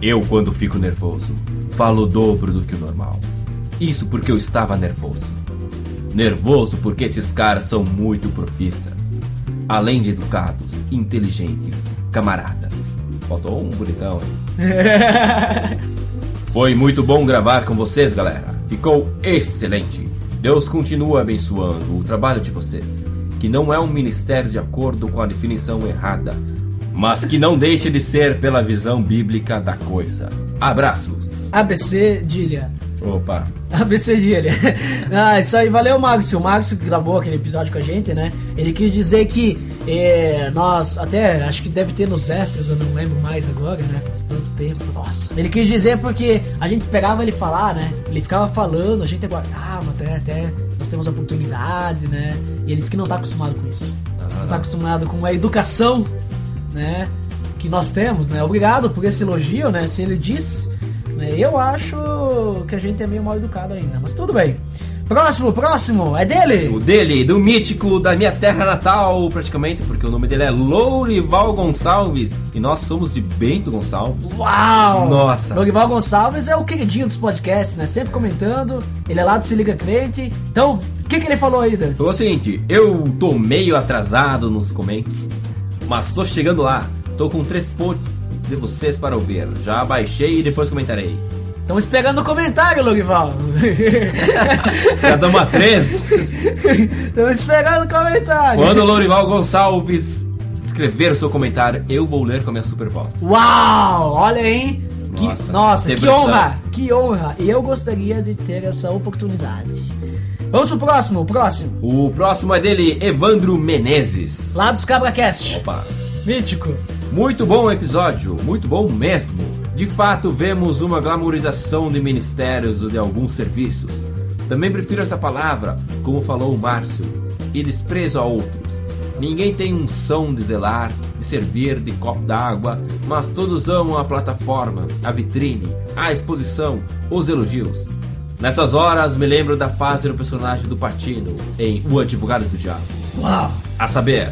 Eu, quando fico nervoso, falo o dobro do que o normal. Isso porque eu estava nervoso. Nervoso porque esses caras são muito profissas. Além de educados, inteligentes, camaradas. Faltou um bonitão aí. Foi muito bom gravar com vocês, galera. Ficou excelente. Deus continua abençoando o trabalho de vocês, que não é um ministério de acordo com a definição errada, mas que não deixa de ser pela visão bíblica da coisa. Abraços. ABC Dília. Opa. ABC Dília. Ah, isso aí, valeu, Márcio. O Márcio que gravou aquele episódio com a gente, né? Ele quis dizer que nós, até acho que deve ter nos extras, eu não lembro mais agora, né? Faz tanto tempo. Nossa. Ele quis dizer porque a gente esperava ele falar, né? Ele ficava falando, a gente aguardava até nós temos a oportunidade, né? E ele disse que não tá acostumado com isso. Não tá acostumado com a educação, né, que nós temos, né? Obrigado por esse elogio, né? Se ele diz, né, eu acho que a gente é meio mal educado ainda, mas tudo bem. Próximo, é dele! O dele, do mítico da minha terra natal, praticamente, porque o nome dele é Lourival Gonçalves, e nós somos de Bento Gonçalves. Uau! Nossa! Lourival Gonçalves é o queridinho dos podcasts, né? Sempre comentando, ele é lá do Se Liga Crente. Então, o que ele falou aí, Dan? Foi o seguinte, eu tô meio atrasado nos comentários, mas tô chegando lá, tô com 3 pontos de vocês para ouvir. Já baixei e depois comentarei. Estamos esperando o comentário, Lourival. Já damos a 3. Estamos esperando o comentário. Quando o Lourival Gonçalves escrever o seu comentário, eu vou ler com a minha super voz. Uau, olha aí. Nossa, que honra, que honra. E eu gostaria de ter essa oportunidade. Vamos pro próximo. O próximo é dele, Evandro Menezes, lá dos CabraCast. Opa. Mítico. Muito bom episódio, muito bom mesmo. De fato, vemos uma glamorização de ministérios ou de alguns serviços. Também prefiro essa palavra, como falou o Márcio, e desprezo a outros. Ninguém tem unção de zelar, de servir, de copo d'água, mas todos amam a plataforma, a vitrine, a exposição, os elogios. Nessas horas, me lembro da fase do personagem do Patino em O Advogado do Diabo. Uau! A saber,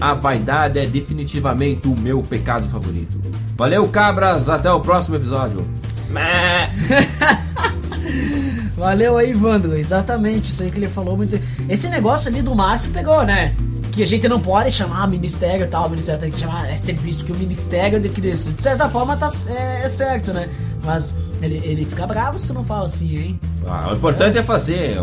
a vaidade é definitivamente o meu pecado favorito. Valeu, cabras! Até o próximo episódio. Valeu aí, Evandro. Exatamente, isso aí que ele falou muito. Esse negócio ali do Márcio pegou, né? Que a gente não pode chamar ministério e tal, o ministério tem que chamar serviço, porque o ministério de Cristo, de certa forma, tá, é certo, né? Mas ele fica bravo se tu não fala assim, hein? Ah, o importante é fazer,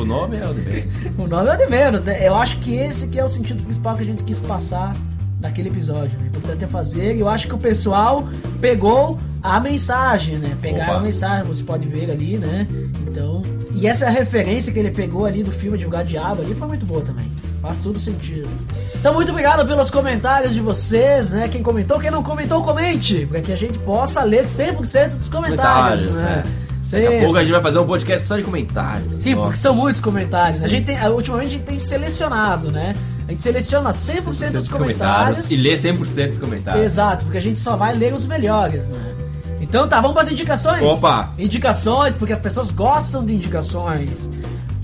o nome é o de menos. O nome é o de menos, né? Eu acho que esse que é o sentido principal que a gente quis passar naquele episódio, né? O importante é fazer, e eu acho que o pessoal pegou a mensagem, né? Pegaram a mensagem, você pode ver ali, né? Então, e essa referência que ele pegou ali do filme Advogado do Diabo ali foi muito boa também. Faz todo sentido. Então, muito obrigado pelos comentários de vocês, né? Quem comentou, quem não comentou, comente, para que a gente possa ler 100% dos comentários, né? Daqui a pouco a gente vai fazer um podcast só de comentários. Sim, nossa, porque são muitos comentários. A gente tem, ultimamente a gente tem selecionado, né? A gente seleciona 100% dos comentários. E lê 100% dos comentários. Exato, porque a gente só vai ler os melhores, né? Então tá, vamos para as indicações. Opa! Indicações, porque as pessoas gostam de indicações.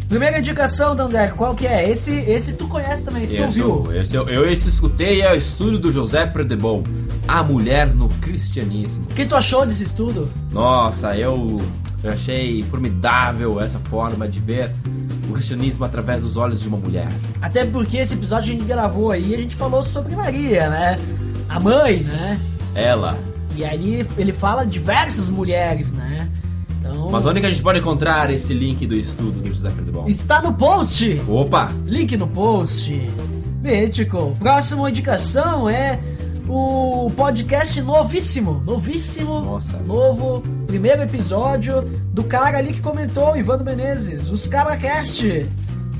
Primeira indicação, Dandeco, qual que é? Esse tu conhece também, esse tu ouviu. Esse eu escutei, é o estudo do José Perdebon, A Mulher no Cristianismo. O que tu achou desse estudo? Nossa, eu achei formidável essa forma de ver o cristianismo através dos olhos de uma mulher. Até porque esse episódio a gente gravou aí, a gente falou sobre Maria, né? A mãe, né? Ela. E aí ele fala diversas mulheres, né? Então, mas onde que a gente pode encontrar esse link do estudo do José Perdebon? Está no post! Opa! Link no post. Mítico. Próxima indicação é o podcast novíssimo. Nossa. Novo, primeiro episódio do cara ali que comentou, Ivano Menezes, os CabraCast.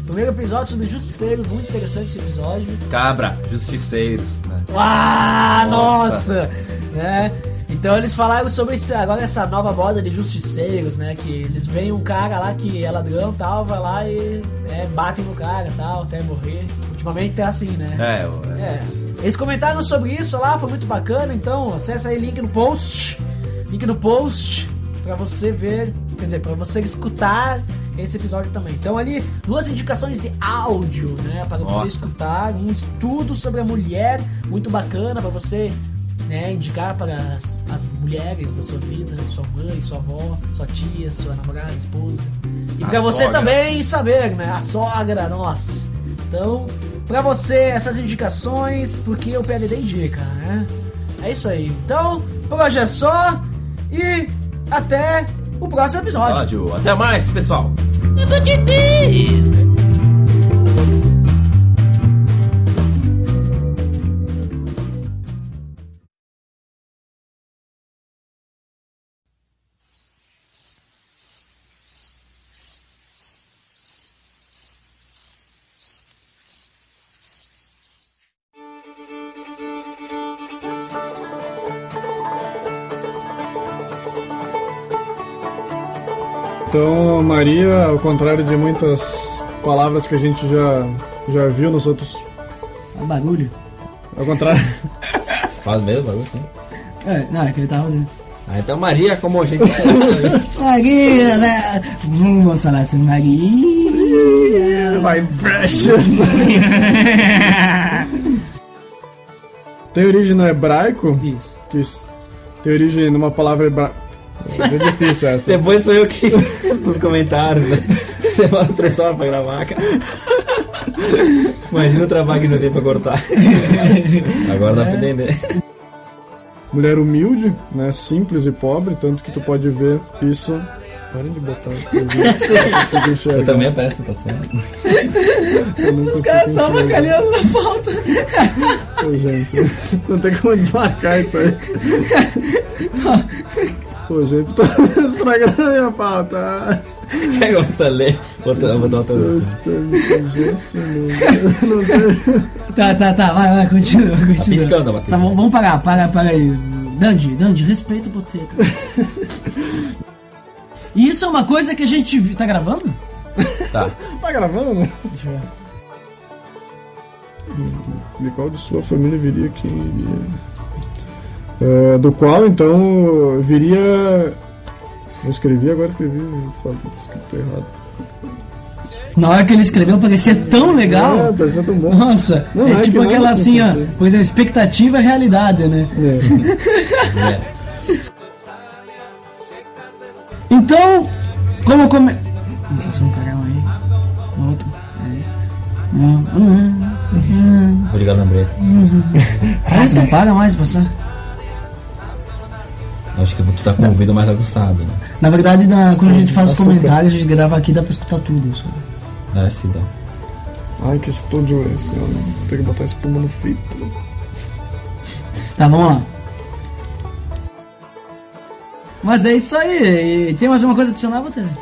Primeiro episódio sobre Justiceiros, muito interessante esse episódio. Cabra, Justiceiros, né? Ah, nossa! Né? Então eles falaram sobre agora essa nova moda de justiceiros, né? Que eles veem um cara lá que é ladrão e tal, vai lá e batem no cara e tal, até morrer. Ultimamente é assim, né? Eles comentaram sobre isso lá, foi muito bacana, então acessa aí o link no post. link no post para você ver, quer dizer, para você escutar esse episódio também. Então ali, duas indicações de áudio, né, para você escutar, um estudo sobre a mulher, muito bacana para você, né, indicar para as mulheres da sua vida, sua mãe, sua avó, sua tia, sua namorada, esposa. E para você sogra também saber, né, a sogra, nossa. Então, para você, essas indicações, porque eu PLD indica, né? É isso aí. Então, por hoje é só e até o próximo episódio. Até mais, pessoal. Então, Maria, ao contrário de muitas palavras que a gente já viu nos outros... Ah, barulho. Ao contrário... Faz mesmo barulho, sim. É, não, é que ele tava fazendo. Ah, então Maria, como a gente... Maria, né? Vamos falar assim, Maria... My precious... Tem origem no hebraico? Isso. Que tem origem numa palavra hebraica... É difícil essa. Depois sou eu que nos comentários, né? Você fala 3 horas pra gravar, cara. Imagina o trabalho que eu dei pra cortar. Agora dá pra entender. Mulher humilde, né? Simples e pobre, tanto que tu pode ver isso. Parem de botar as coisas. Eu também apareço passando. Os caras só bacalhando na pauta. Ô, gente, não tem como desmarcar isso aí. Pô, gente, tá estragando a minha pauta. Quer outra ler? Outra, vou dar outra vez. Tá, vai, continua. Tá piscando, Matheus. Tá, vamos parar, para aí. Dandy, respeita o Bottega. E isso é uma coisa que a gente... Tá gravando? Tá. Tá gravando? Deixa eu ver. De qual de sua família viria quem iria... do qual, então, viria... Eu escrevi, agora escrevi, escrito errado. Na hora que ele escreveu, parecia tão legal. É, parecia tão bom. Nossa, não, é tipo aquela assim, ó, pois é, expectativa é realidade, né? É. Então, como... Passou um carão aí. Outro. Vou ligar o lambreta. Nossa, não para mais de passar. Acho que tu tá com o ouvido mais aguçado, né? Na verdade, quando a gente faz os comentários, a gente grava aqui, dá pra escutar tudo. Só. Ah, sim, dá. Ai, que estúdio é esse, ó. Tem que botar espuma no filtro. Tá, vamos lá. Mas é isso aí. E tem mais uma coisa adicional, também?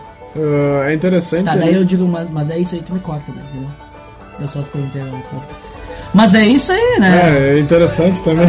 É interessante. Tá, daí eu digo, mas é isso aí, tu me corta, né? Eu só comentei agora. Mas é isso aí, né? É interessante também.